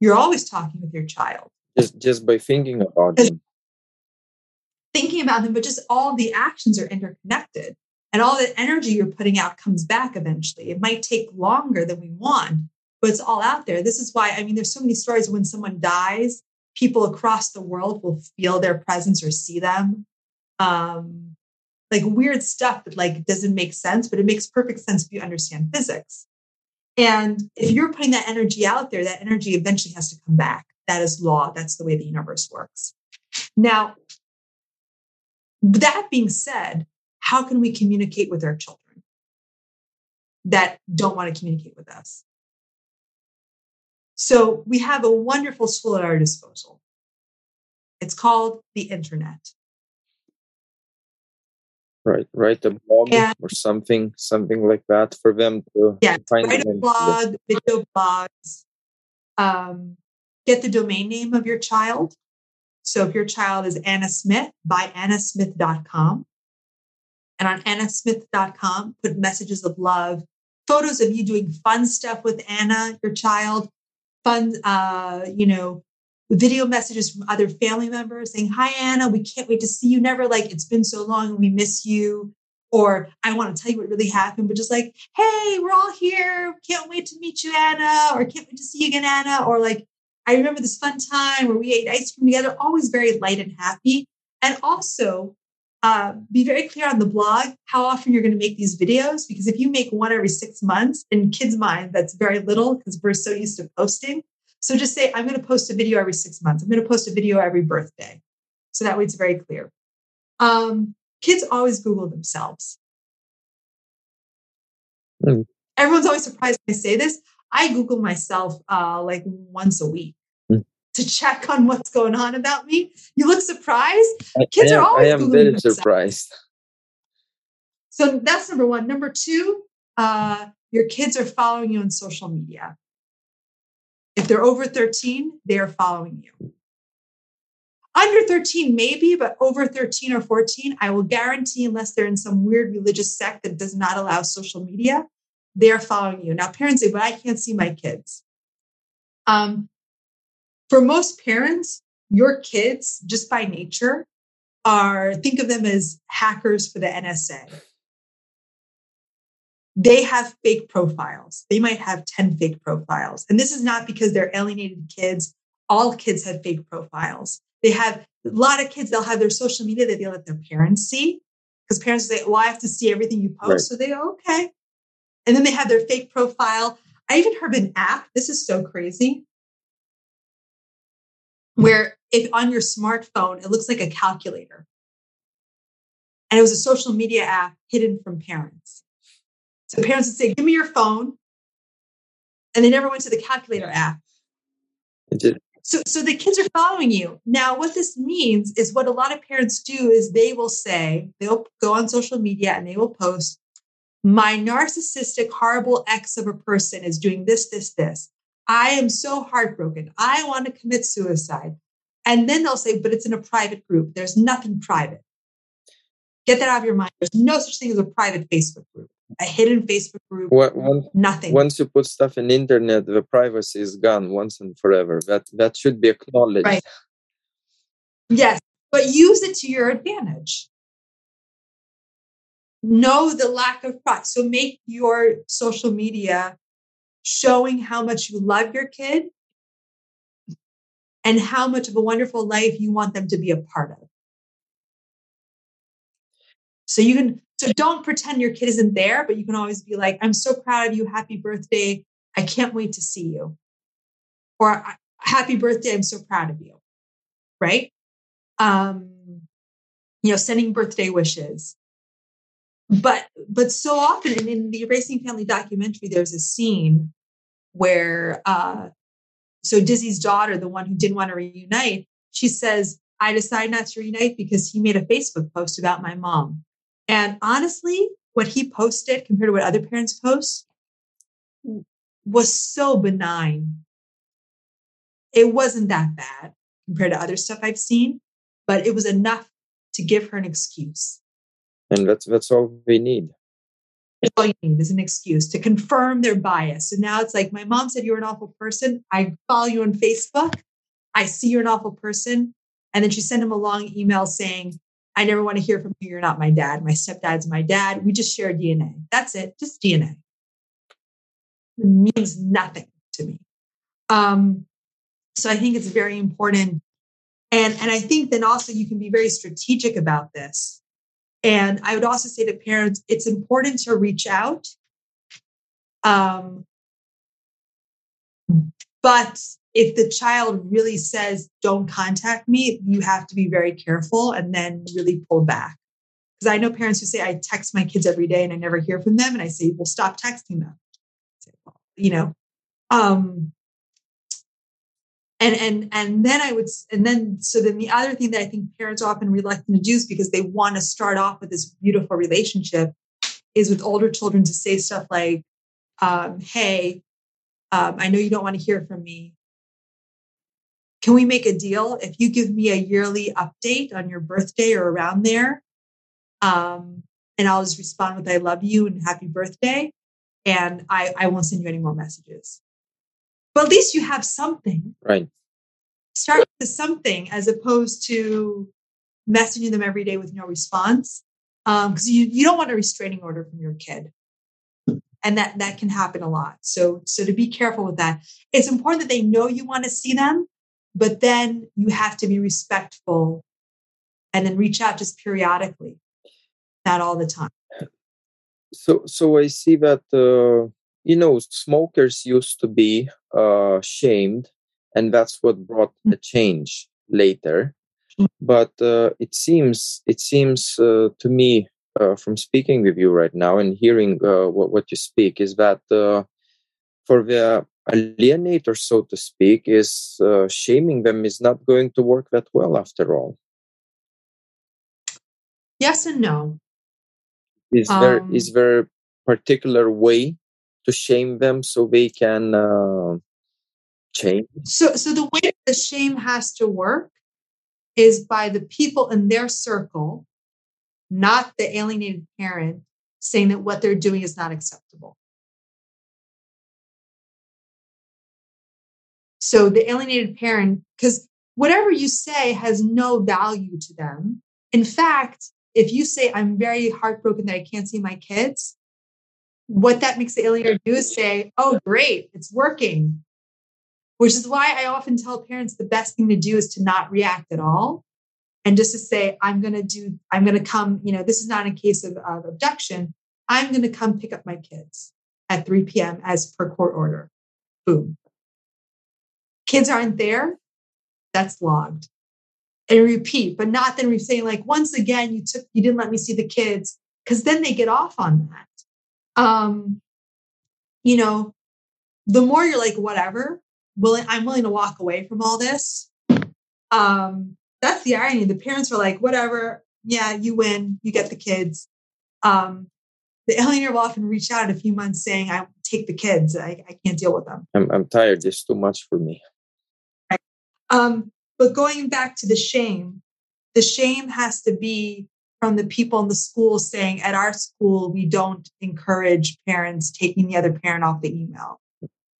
You're always talking with your child. Just, just by thinking about them. Thinking about them, but just all the actions are interconnected. And all the energy you're putting out comes back eventually. It might take longer than we want, but it's all out there. This is why, I mean, there's so many stories when someone dies, people across the world will feel their presence or see them. Um, like weird stuff that like doesn't make sense, but it makes perfect sense if you understand physics. And if you're putting that energy out there, that energy eventually has to come back. That is law. That's the way the universe works. Now, that being said, how can we communicate with our children that don't want to communicate with us? So we have a wonderful tool at our disposal. It's called the internet. Right, write a blog yeah. or something, something like that for them to yeah. find write a blog, yes. video blogs, um, get the domain name of your child. So if your child is Anna Smith, buy anna smith dot com. And on anna smith dot com, put messages of love, photos of you doing fun stuff with Anna, your child, fun, uh, you know, video messages from other family members saying, hi, Anna, we can't wait to see you. Never like, it's been so long and we miss you. Or I want to tell you what really happened, but just like, hey, we're all here. Can't wait to meet you, Anna, or can't wait to see you again, Anna. Or like, I remember this fun time where we ate ice cream together, always very light and happy. And also uh, be very clear on the blog how often you're going to make these videos, because if you make one every six months, in kids' minds, that's very little because we're so used to posting. So just say, I'm going to post a video every six months. I'm going to post a video every birthday. So that way it's very clear. Um, kids always Google themselves. Mm. Everyone's always surprised when I say this. I Google myself uh, like once a week mm. to check on what's going on about me. You look surprised. Kids I am, are always Googling I am Googling very themselves. Surprised. So that's number one. Number two, uh, your kids are following you on social media. If they're over thirteen, they are following you. Under thirteen, maybe, but over thirteen or fourteen, I will guarantee, unless they're in some weird religious sect that does not allow social media, they are following you. Now, parents say, but I can't see my kids. Um, for most parents, your kids, just by nature, are, think of them as hackers for the N S A. They have fake profiles. They might have ten fake profiles. And this is not because they're alienated kids. All kids have fake profiles. They have a lot of kids, they'll have their social media that they let their parents see, because parents say, well, I have to see everything you post. Right. So they go, okay. And then they have their fake profile. I even heard of an app. This is so crazy. Where if on your smartphone, it looks like a calculator. And it was a social media app hidden from parents. So parents would say, give me your phone. And they never went to the calculator app. So, so the kids are following you. Now, what this means is what a lot of parents do is they will say, they'll go on social media and they will post, my narcissistic, horrible ex of a person is doing this, this, this. I am so heartbroken. I want to commit suicide. And then they'll say, but it's in a private group. There's nothing private. Get that out of your mind. There's no such thing as a private Facebook group. A hidden Facebook group, what, one, nothing. Once you put stuff in the internet, the privacy is gone once and forever. That that should be acknowledged. Right. Yes, but use it to your advantage. Know the lack of privacy. So make your social media showing how much you love your kid and how much of a wonderful life you want them to be a part of. So you can... So don't pretend your kid isn't there, but you can always be like, I'm so proud of you. Happy birthday. I can't wait to see you. Or happy birthday. I'm so proud of you. Right. Um, you know, sending birthday wishes. But, but so often and in the Erasing Family documentary, there's a scene where, uh, so Dizzy's daughter, the one who didn't want to reunite, she says, I decided not to reunite because he made a Facebook post about my mom. And honestly, what he posted compared to what other parents post was so benign. It wasn't that bad compared to other stuff I've seen, but it was enough to give her an excuse. And that's that's all we need. That's all you need is an excuse to confirm their bias. So now it's like, my mom said you're an awful person. I follow you on Facebook. I see you're an awful person. And then she sent him a long email saying, I never want to hear from you. You're not my dad. My stepdad's my dad. We just share D N A. That's it. Just D N A. It means nothing to me. Um, so I think it's very important. And, and I think then also you can be very strategic about this. And I would also say to parents, it's important to reach out. Um, but if the child really says, don't contact me, you have to be very careful and then really pull back. Because I know parents who say, I text my kids every day and I never hear from them. And I say, well, stop texting them. Say, well, you know, um, And, and, and then I would, and then, so then the other thing that I think parents are often reluctant to do is because they want to start off with this beautiful relationship is with older children to say stuff like, um, hey, um, I know you don't want to hear from me. Can we make a deal? If you give me a yearly update on your birthday or around there, um, and I'll just respond with, I love you and happy birthday. And I, I won't send you any more messages. But at least you have something. Right. Start with something as opposed to messaging them every day with no response. Um, because you, you don't want a restraining order from your kid. And that, that can happen a lot. So, so to be careful with that. It's important that they know you want to see them, but then you have to be respectful and then reach out just periodically, not all the time. So, so I see that, uh, you know, smokers used to be uh, shamed, and that's what brought a change later. But uh, it seems, it seems uh, to me, uh, from speaking with you right now and hearing uh, what, what you speak, is that uh, for the alienator, so to speak, is uh, shaming them is not going to work that well after all. Yes and no. Is there um, is there a particular way to shame them so they can uh, change? So, so the way the shame has to work is by the people in their circle, not the alienated parent, saying that what they're doing is not acceptable. So the alienated parent, because whatever you say has no value to them. In fact, if you say, I'm very heartbroken that I can't see my kids, what that makes the alienator do is say, oh, great, it's working. Which is why I often tell parents the best thing to do is to not react at all. And just to say, I'm going to do, I'm going to come, you know, this is not a case of, of abduction. I'm going to come pick up my kids at three p.m. as per court order. Boom. Kids aren't there. That's logged. And repeat, but not then saying like, once again, you took, you didn't let me see the kids, because then they get off on that. Um, you know, the more you're like, whatever, will I'm willing to walk away from all this. Um, that's the irony. The parents are like, whatever, yeah, you win, you get the kids. Um, the alienator will often reach out in a few months saying, I take the kids, I, I can't deal with them. I'm, I'm tired, it's too much for me. Right. Um, But going back to the shame, the shame has to be from the people in the school saying, at our school, we don't encourage parents taking the other parent off the email.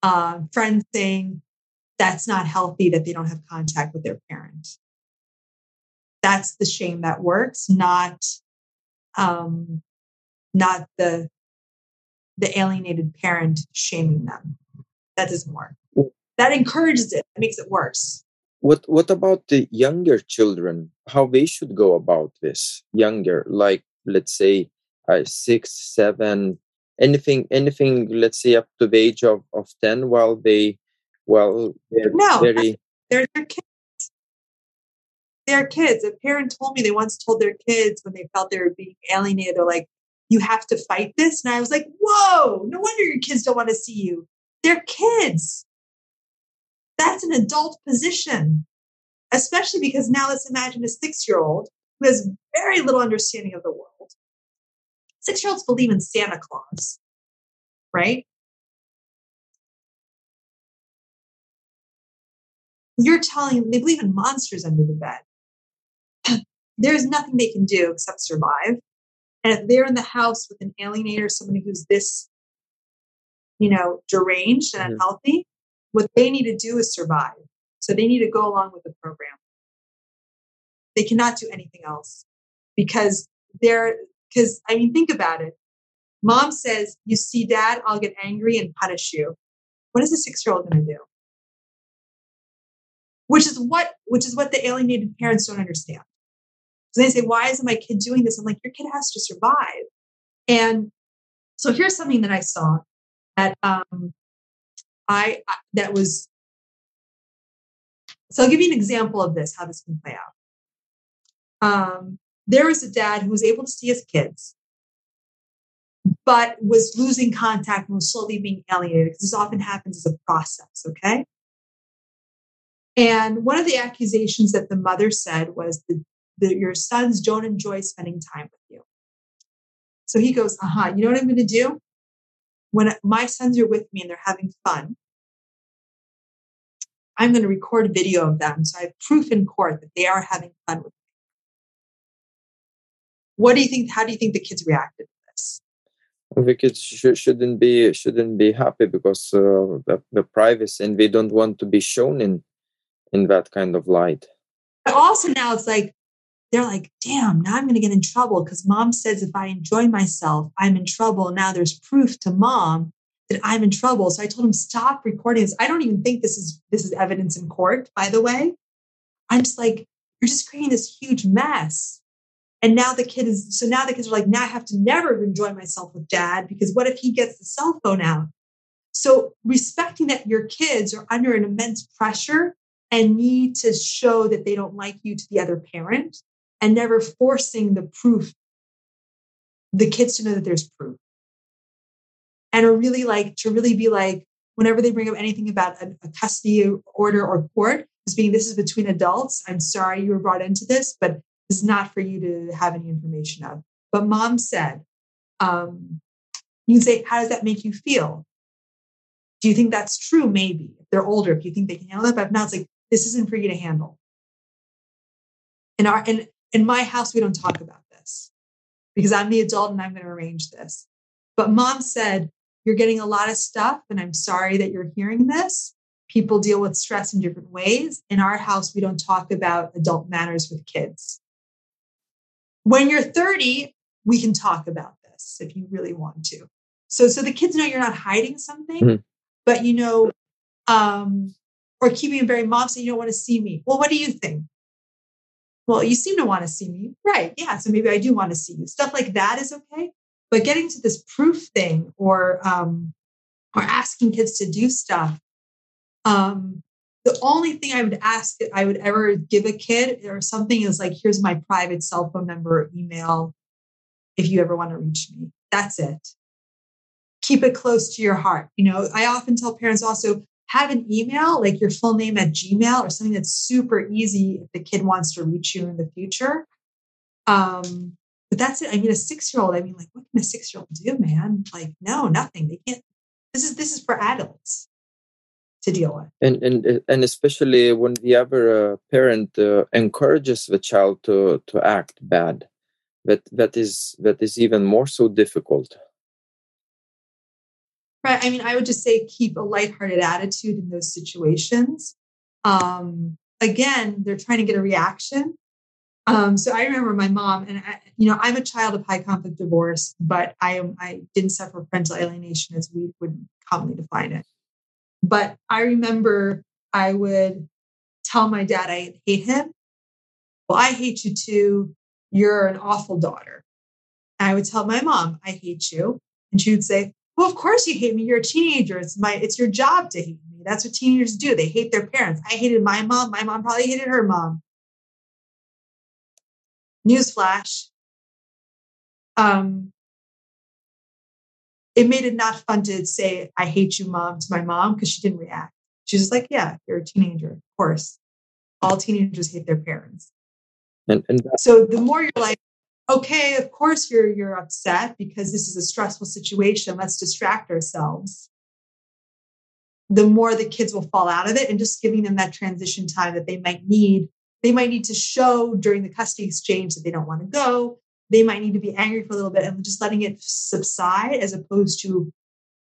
Uh, friends saying, that's not healthy that they don't have contact with their parent. That's the shame that works, not um, not the, the alienated parent shaming them. That doesn't work. That encourages it. That makes it worse. What what about the younger children? How they should go about this? Younger, like let's say uh, six, seven, anything, anything. Let's say up to the age of, of ten, while they, while they're no, very they're their kids. They're kids. A parent told me they once told their kids when they felt they were being alienated, they're like, "You have to fight this," and I was like, "Whoa! No wonder your kids don't want to see you. They're kids." That's an adult position, especially because now let's imagine a six-year-old who has very little understanding of the world. Six-year-olds believe in Santa Claus, right? You're telling them they believe in monsters under the bed. There's nothing they can do except survive. And if they're in the house with an alienator, somebody who's this, you know, deranged and unhealthy, mm-hmm. what they need to do is survive. So they need to go along with the program. They cannot do anything else because they're, because I mean, think about it. Mom says, you see dad, I'll get angry and punish you. What is a six-year-old going to do? Which is what, which is what the alienated parents don't understand. So they say, why isn't my kid doing this? I'm like, your kid has to survive. And so here's something that I saw at, um, I, that was, so I'll give you an example of this, how this can play out. Um, there was a dad who was able to see his kids, but was losing contact and was slowly being alienated, because this often happens as a process, okay? And one of the accusations that the mother said was that, that your sons don't enjoy spending time with you. So he goes, uh-huh, you know what I'm going to do? When my sons are with me and they're having fun, I'm going to record a video of them. So I have proof in court that they are having fun with me. What do you think? How do you think the kids reacted to this? The kids sh- shouldn't be shouldn't be happy because uh, the, the privacy, and we don't want to be shown in in that kind of light. But also now it's like, they're like, damn, now I'm going to get in trouble because mom says if I enjoy myself, I'm in trouble. Now there's proof to mom that I'm in trouble. So I told him, stop recording this. I don't even think this is this is evidence in court, by the way. I'm just like, you're just creating this huge mess. And now the kid is, so now the kids are like, now I have to never enjoy myself with dad because what if he gets the cell phone out? So respecting that your kids are under an immense pressure and need to show that they don't like you to the other parent, and never forcing the proof, the kids to know that there's proof. And are really like, to really be like, whenever they bring up anything about a, a custody order or court, as being, this is between adults. I'm sorry you were brought into this, but it's not for you to have any information of. But mom said, um, you can say, how does that make you feel? Do you think that's true? Maybe. If they're older, if you think they can handle that, but now it's like, this isn't for you to handle. In our, in, in my house, we don't talk about this because I'm the adult and I'm going to arrange this. But mom said, you're getting a lot of stuff and I'm sorry that you're hearing this. People deal with stress in different ways. In our house, we don't talk about adult matters with kids. When you're thirty, we can talk about this if you really want to. So, so the kids know you're not hiding something, mm-hmm. but you know, um, or keeping it very mom, so you don't want to see me. Well, what do you think? Well, you seem to want to see me. Right. Yeah. So maybe I do want to see you. Stuff like that is okay. But getting to this proof thing or, um, or asking kids to do stuff. Um, the only thing I would ask that I would ever give a kid or something is like, here's my private cell phone number or email. If you ever want to reach me, that's it. Keep it close to your heart. You know, I often tell parents also have an email, like your full name at Gmail or something that's super easy if the kid wants to reach you in the future. Um, But that's it. I mean, a six-year-old, I mean, like, what can a six-year-old do, man? Like, no, nothing. They can't. This is this is for adults to deal with. And and and especially when the other uh, parent uh, encourages the child to, to act bad, that that is that is even more so difficult. Right. I mean, I would just say keep a lighthearted attitude in those situations. Um, again, they're trying to get a reaction. Um, so I remember my mom, and I, you know, I'm a child of high conflict divorce, but I am I didn't suffer parental alienation as we would commonly define it. But I remember I would tell my dad I hate him. Well, I hate you too. You're an awful daughter. And I would tell my mom I hate you, and she would say, "Well, of course you hate me. You're a teenager. It's my it's your job to hate me. That's what teenagers do. They hate their parents. I hated my mom. My mom probably hated her mom." Newsflash. Um, it made it not fun to say, I hate you, mom, to my mom because she didn't react. She was just like, yeah, you're a teenager. Of course. All teenagers hate their parents. And, and that- so the more you're like, okay, of course you're you're upset because this is a stressful situation. Let's distract ourselves. The more the kids will fall out of it, and just giving them that transition time that they might need. They might need to show during the custody exchange that they don't want to go. They might need to be angry for a little bit and just letting it subside as opposed to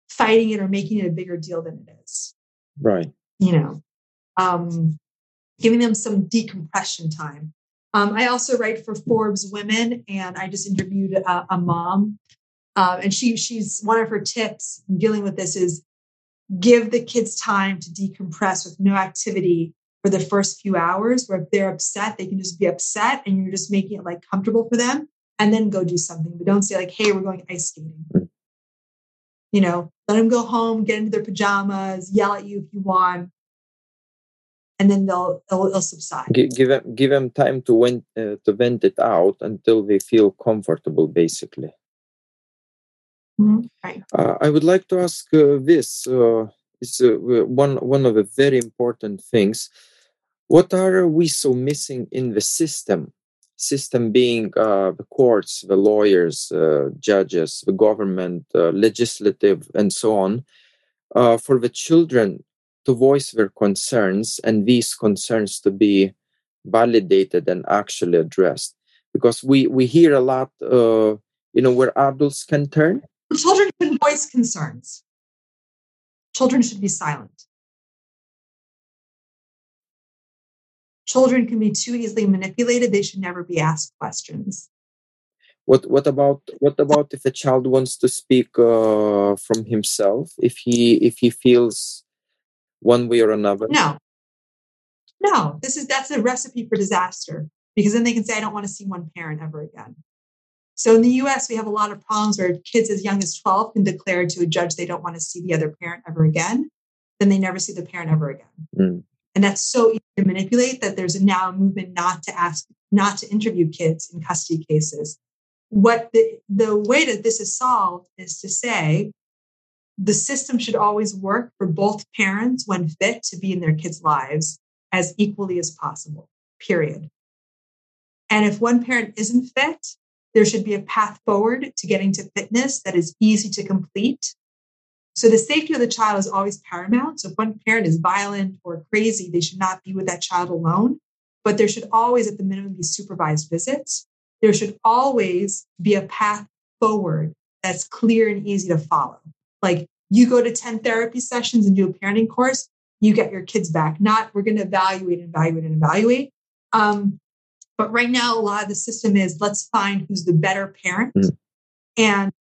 fighting it or making it a bigger deal than it is. Right. You know, um, giving them some decompression time. Um, I also write for Forbes Women, and I just interviewed a, a mom. Uh, and she she's one of her tips dealing with this is give the kids time to decompress with no activity for the first few hours, where if they're upset, they can just be upset and you're just making it like comfortable for them, and then go do something. But don't say like, hey, we're going ice skating. You know, let them go home, get into their pajamas, yell at you if you want. And then they'll, they'll, they'll subside. Give, give them, give them time to vent, uh, to vent it out until they feel comfortable, basically. Mm-hmm. Right. Uh, I would like to ask uh, this, uh, It's uh, one one of the very important things. What are we so missing in the system? System being uh, the courts, the lawyers, uh, judges, the government, uh, legislative, and so on, uh, for the children to voice their concerns and these concerns to be validated and actually addressed. Because we, we hear a lot, uh, you know, where adults can turn. Children can voice concerns. Children should be silent. Children can be too easily manipulated. They should never be asked questions. What What about what about if a child wants to speak uh, from himself? If he if he feels one way or another? No, no. This is that's a recipe for disaster, because then they can say, "I don't want to see one parent ever again." So in the U S, we have a lot of problems where kids as young as twelve can declare to a judge they don't want to see the other parent ever again. Then they never see the parent ever again. Mm. And that's so easy to manipulate that there's now a movement not to ask, not to interview kids in custody cases. What the, the way that this is solved is to say the system should always work for both parents when fit to be in their kids' lives as equally as possible, period. And if one parent isn't fit, there should be a path forward to getting to fitness that is easy to complete. So the safety of the child is always paramount. So if one parent is violent or crazy, they should not be with that child alone. But there should always, at the minimum, be supervised visits. There should always be a path forward that's clear and easy to follow. Like, you go to ten therapy sessions and do a parenting course, you get your kids back. Not, we're going to evaluate and evaluate and evaluate. Um, but right now, a lot of the system is, let's find who's the better parent. Mm. And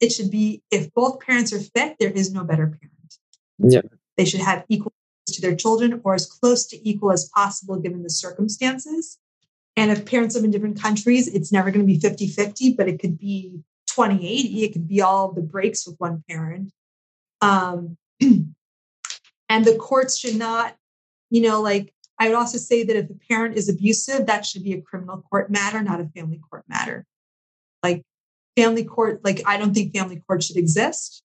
it should be, if both parents are fit, there is no better parent. Yeah. They should have equal to their children, or as close to equal as possible, given the circumstances. And if parents live in different countries, it's never going to be fifty-fifty, but it could be twenty eighty. It could be all the breaks with one parent. Um, and the courts should not, you know, like, I would also say that if a parent is abusive, that should be a criminal court matter, not a family court matter. Like, family court, like, I don't think family court should exist.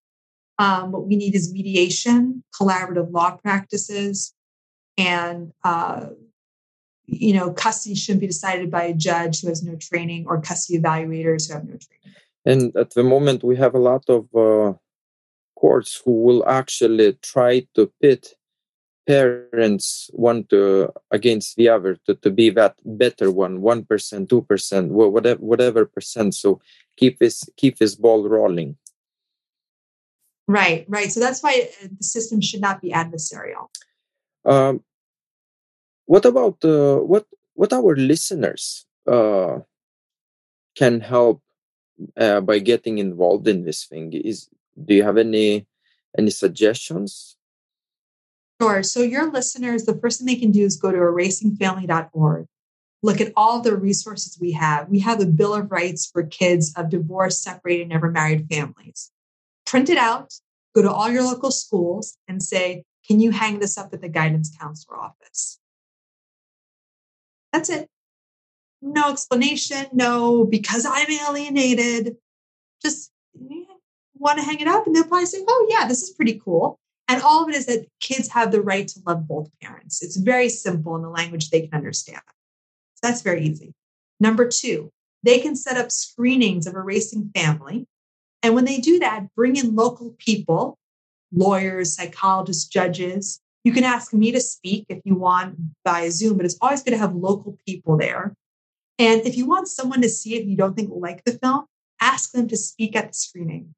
Um, what we need is mediation, collaborative law practices, and, uh, you know, custody shouldn't be decided by a judge who has no training, or custody evaluators who have no training. And at the moment, we have a lot of uh, courts who will actually try to pit parents one to against the other to, to be that better one, one percent, two percent, whatever, whatever percent. So keep this keep this ball rolling. Right, right. So that's why the system should not be adversarial. Um, what about uh, what what our listeners uh, can help uh, by getting involved in this thing? Is do you have any any suggestions? Sure. So your listeners, the first thing they can do is go to erasing family dot org. Look at all the resources we have. We have a Bill of Rights for kids of divorced, separated, never married families. Print it out, go to all your local schools and say, can you hang this up at the guidance counselor office? That's it. No explanation. No, because I'm alienated. Just yeah, want to hang it up. And they'll probably say, oh yeah, this is pretty cool. And all of it is that kids have the right to love both parents. It's very simple in the language they can understand. So that's very easy. Number two, they can set up screenings of Erasing Family. And when they do that, bring in local people, lawyers, psychologists, judges. You can ask me to speak if you want via Zoom, but it's always good to have local people there. And if you want someone to see it you don't think will like the film, ask them to speak at the screening.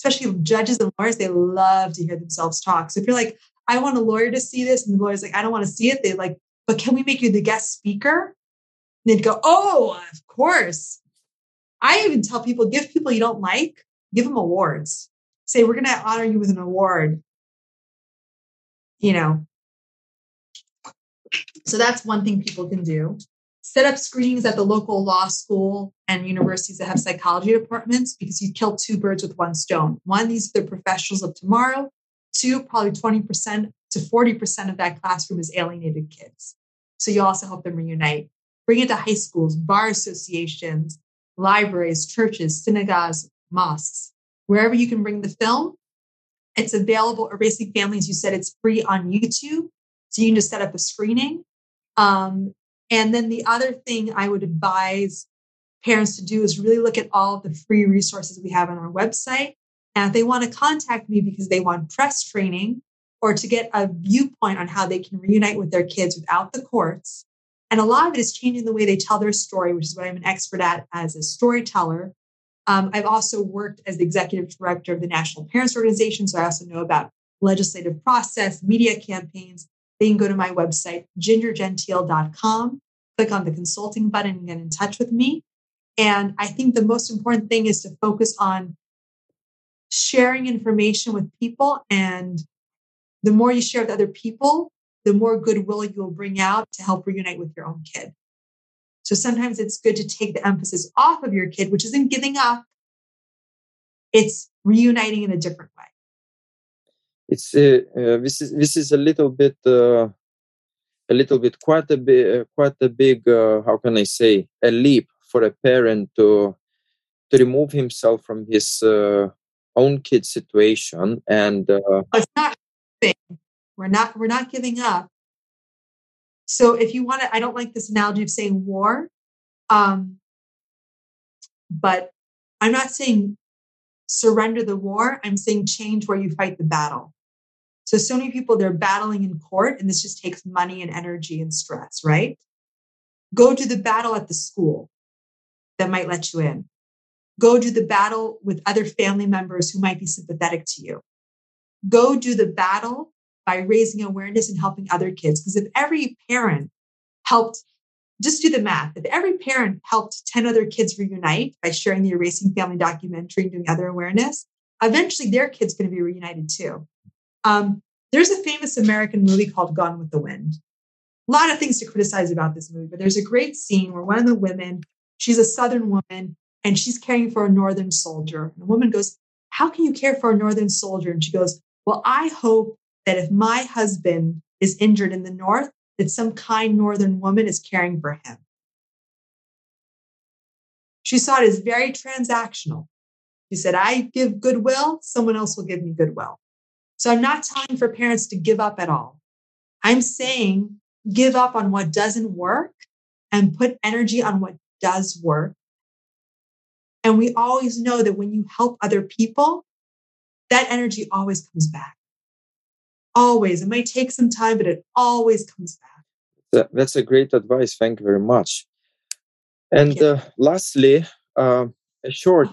Especially judges and lawyers, they love to hear themselves talk. So if you're like, I want a lawyer to see this, and the lawyer's like, I don't want to see it, they're like, but can we make you the guest speaker? And they'd go, oh, of course. I even tell people, give people you don't like, give them awards. Say, we're going to honor you with an award. You know. So that's one thing people can do. Set up screenings at the local law school and universities that have psychology departments, because you kill two birds with one stone. One, these are the professionals of tomorrow. Two, probably twenty percent to forty percent of that classroom is alienated kids. So you also help them reunite. Bring it to high schools, bar associations, libraries, churches, synagogues, mosques, wherever you can bring the film. It's available. Erasing Families, you said, it's free on YouTube. So you can just set up a screening. Um, and then the other thing I would advise parents to do is really look at all of the free resources we have on our website. And if they want to contact me because they want press training or to get a viewpoint on how they can reunite with their kids without the courts. And a lot of it is changing the way they tell their story, which is what I'm an expert at as a storyteller. Um, I've also worked as the executive director of the National Parents Organization. So I also know about legislative process, media campaigns. They can go to my website, ginger gentile dot com, click on the consulting button and get in touch with me. And I think the most important thing is to focus on sharing information with people. And the more you share with other people, the more goodwill you will bring out to help reunite with your own kid. So sometimes it's good to take the emphasis off of your kid, which isn't giving up. It's reuniting in a different way. It's uh, uh, this is this is a little bit uh, a little bit quite a bit uh, quite a big uh, how can I say a leap for a parent to to remove himself from his uh, own kid's situation and. Uh, it's not thing. We're not we're not giving up. So if you want to, I don't like this analogy of saying war, um, but I'm not saying surrender the war. I'm saying change where you fight the battle. So, so many people, they're battling in court, and this just takes money and energy and stress, right? Go do the battle at the school that might let you in. Go do the battle with other family members who might be sympathetic to you. Go do the battle by raising awareness and helping other kids. Because if every parent helped, just do the math. If every parent helped ten other kids reunite by sharing the Erasing Family documentary and doing other awareness, eventually their kid's going to be reunited too. Um, there's a famous American movie called Gone with the Wind. A lot of things to criticize about this movie, but there's a great scene where one of the women, she's a Southern woman, and she's caring for a Northern soldier. And the woman goes, "How can you care for a Northern soldier?" And she goes, "Well, I hope that if my husband is injured in the North, that some kind Northern woman is caring for him." She saw it as very transactional. She said, I give goodwill, someone else will give me goodwill. So I'm not telling for parents to give up at all. I'm saying give up on what doesn't work and put energy on what does work. And we always know that when you help other people, that energy always comes back. Always. It might take some time, but it always comes back. That's a great advice. Thank you very much. And uh, lastly, uh, a short,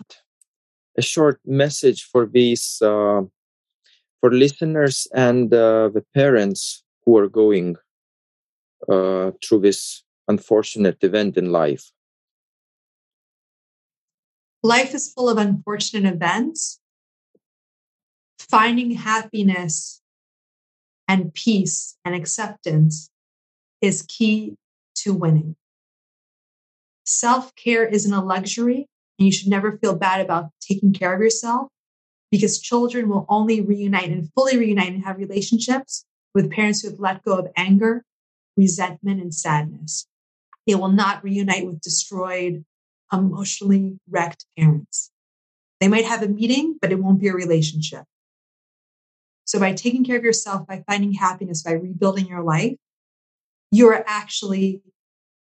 a short message for these, uh, for listeners and uh, the parents who are going uh, through this unfortunate event in life. Life is full of unfortunate events. Finding happiness and peace and acceptance is key to winning. Self-care isn't a luxury, and you should never feel bad about taking care of yourself, because children will only reunite and fully reunite and have relationships with parents who have let go of anger, resentment, and sadness. They will not reunite with destroyed, emotionally wrecked parents. They might have a meeting, but it won't be a relationship. So by taking care of yourself, by finding happiness, by rebuilding your life, you are actually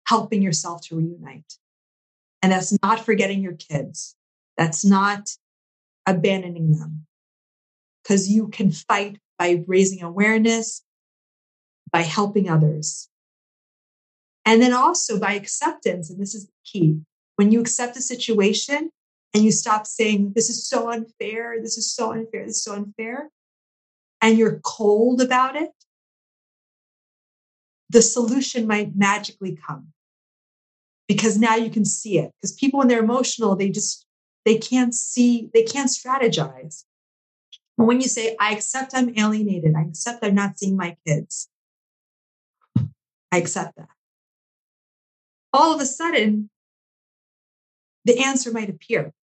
helping yourself to reunite. And that's not forgetting your kids. That's not abandoning them. Because you can fight by raising awareness, by helping others. And then also by acceptance, and this is the key. When you accept a situation and you stop saying, this is so unfair, this is so unfair, this is so unfair, and you're cold about it, the solution might magically come, because now you can see it. Because people, when they're emotional, they just, they can't see, they can't strategize. But when you say, I accept I'm alienated, I accept I'm not seeing my kids, I accept that, all of a sudden, the answer might appear.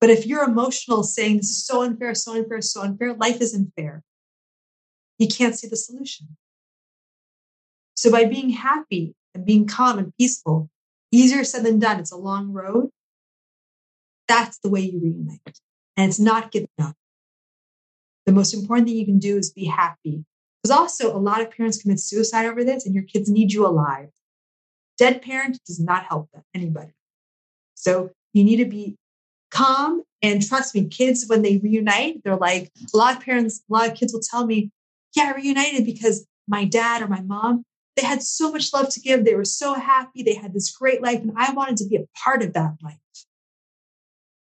But if you're emotional saying, this is so unfair, so unfair, so unfair, life isn't fair, you can't see the solution. So by being happy and being calm and peaceful, easier said than done. It's a long road. That's the way you reunite. And it's not giving up. The most important thing you can do is be happy, Because also a lot of parents commit suicide over this, and your kids need you alive. Dead parent does not help them, anybody. So you need to be calm. And trust me, kids, when they reunite, they're like, a lot of parents, a lot of kids will tell me, yeah, I reunited because my dad or my mom, they had so much love to give. They were so happy. They had this great life. And I wanted to be a part of that life.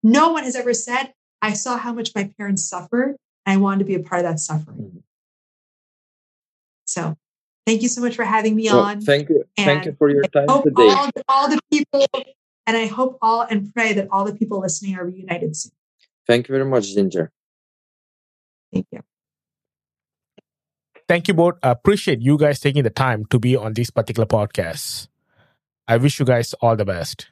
No one has ever said, I saw how much my parents suffered. And I wanted to be a part of that suffering. So thank you so much for having me well, on. Thank you. And thank you for your time today. All, all the people, and I hope all and pray that all the people listening are reunited soon. Thank you very much, Ginger. Thank you. Thank you both. I appreciate you guys taking the time to be on these particular podcasts. I wish you guys all the best.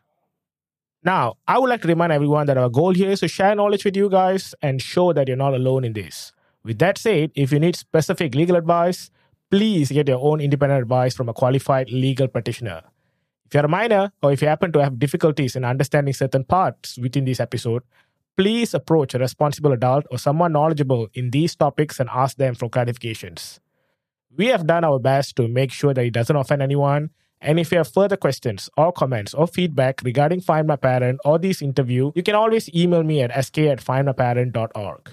Now, I would like to remind everyone that our goal here is to share knowledge with you guys and show that you're not alone in this. With that said, if you need specific legal advice, please get your own independent advice from a qualified legal practitioner. If you're a minor or if you happen to have difficulties in understanding certain parts within this episode, please approach a responsible adult or someone knowledgeable in these topics and ask them for clarifications. We have done our best to make sure that it doesn't offend anyone. And if you have further questions or comments or feedback regarding Find My Parent or this interview, you can always email me at s k at find my parent dot org.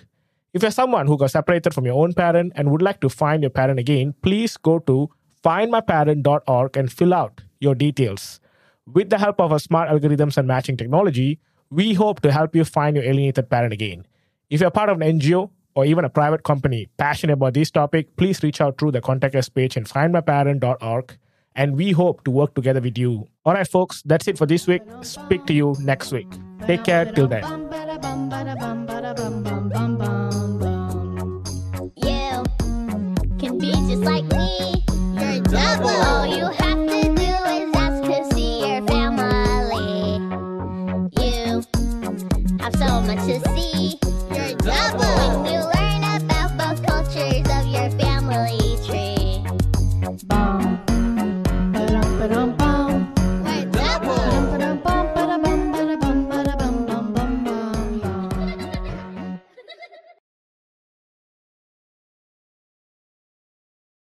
If you're someone who got separated from your own parent and would like to find your parent again, please go to find my parent dot org and fill out your details. With the help of our smart algorithms and matching technology, we hope to help you find your alienated parent again. If you're part of an N G O or even a private company passionate about this topic, please reach out through the contact us page in find my parent dot org. And we hope to work together with you. All right, folks, that's it for this week. Speak to you next week. Take care till then. You can be just like me. You're double. All you have to do is ask to see your family. You have so much to see.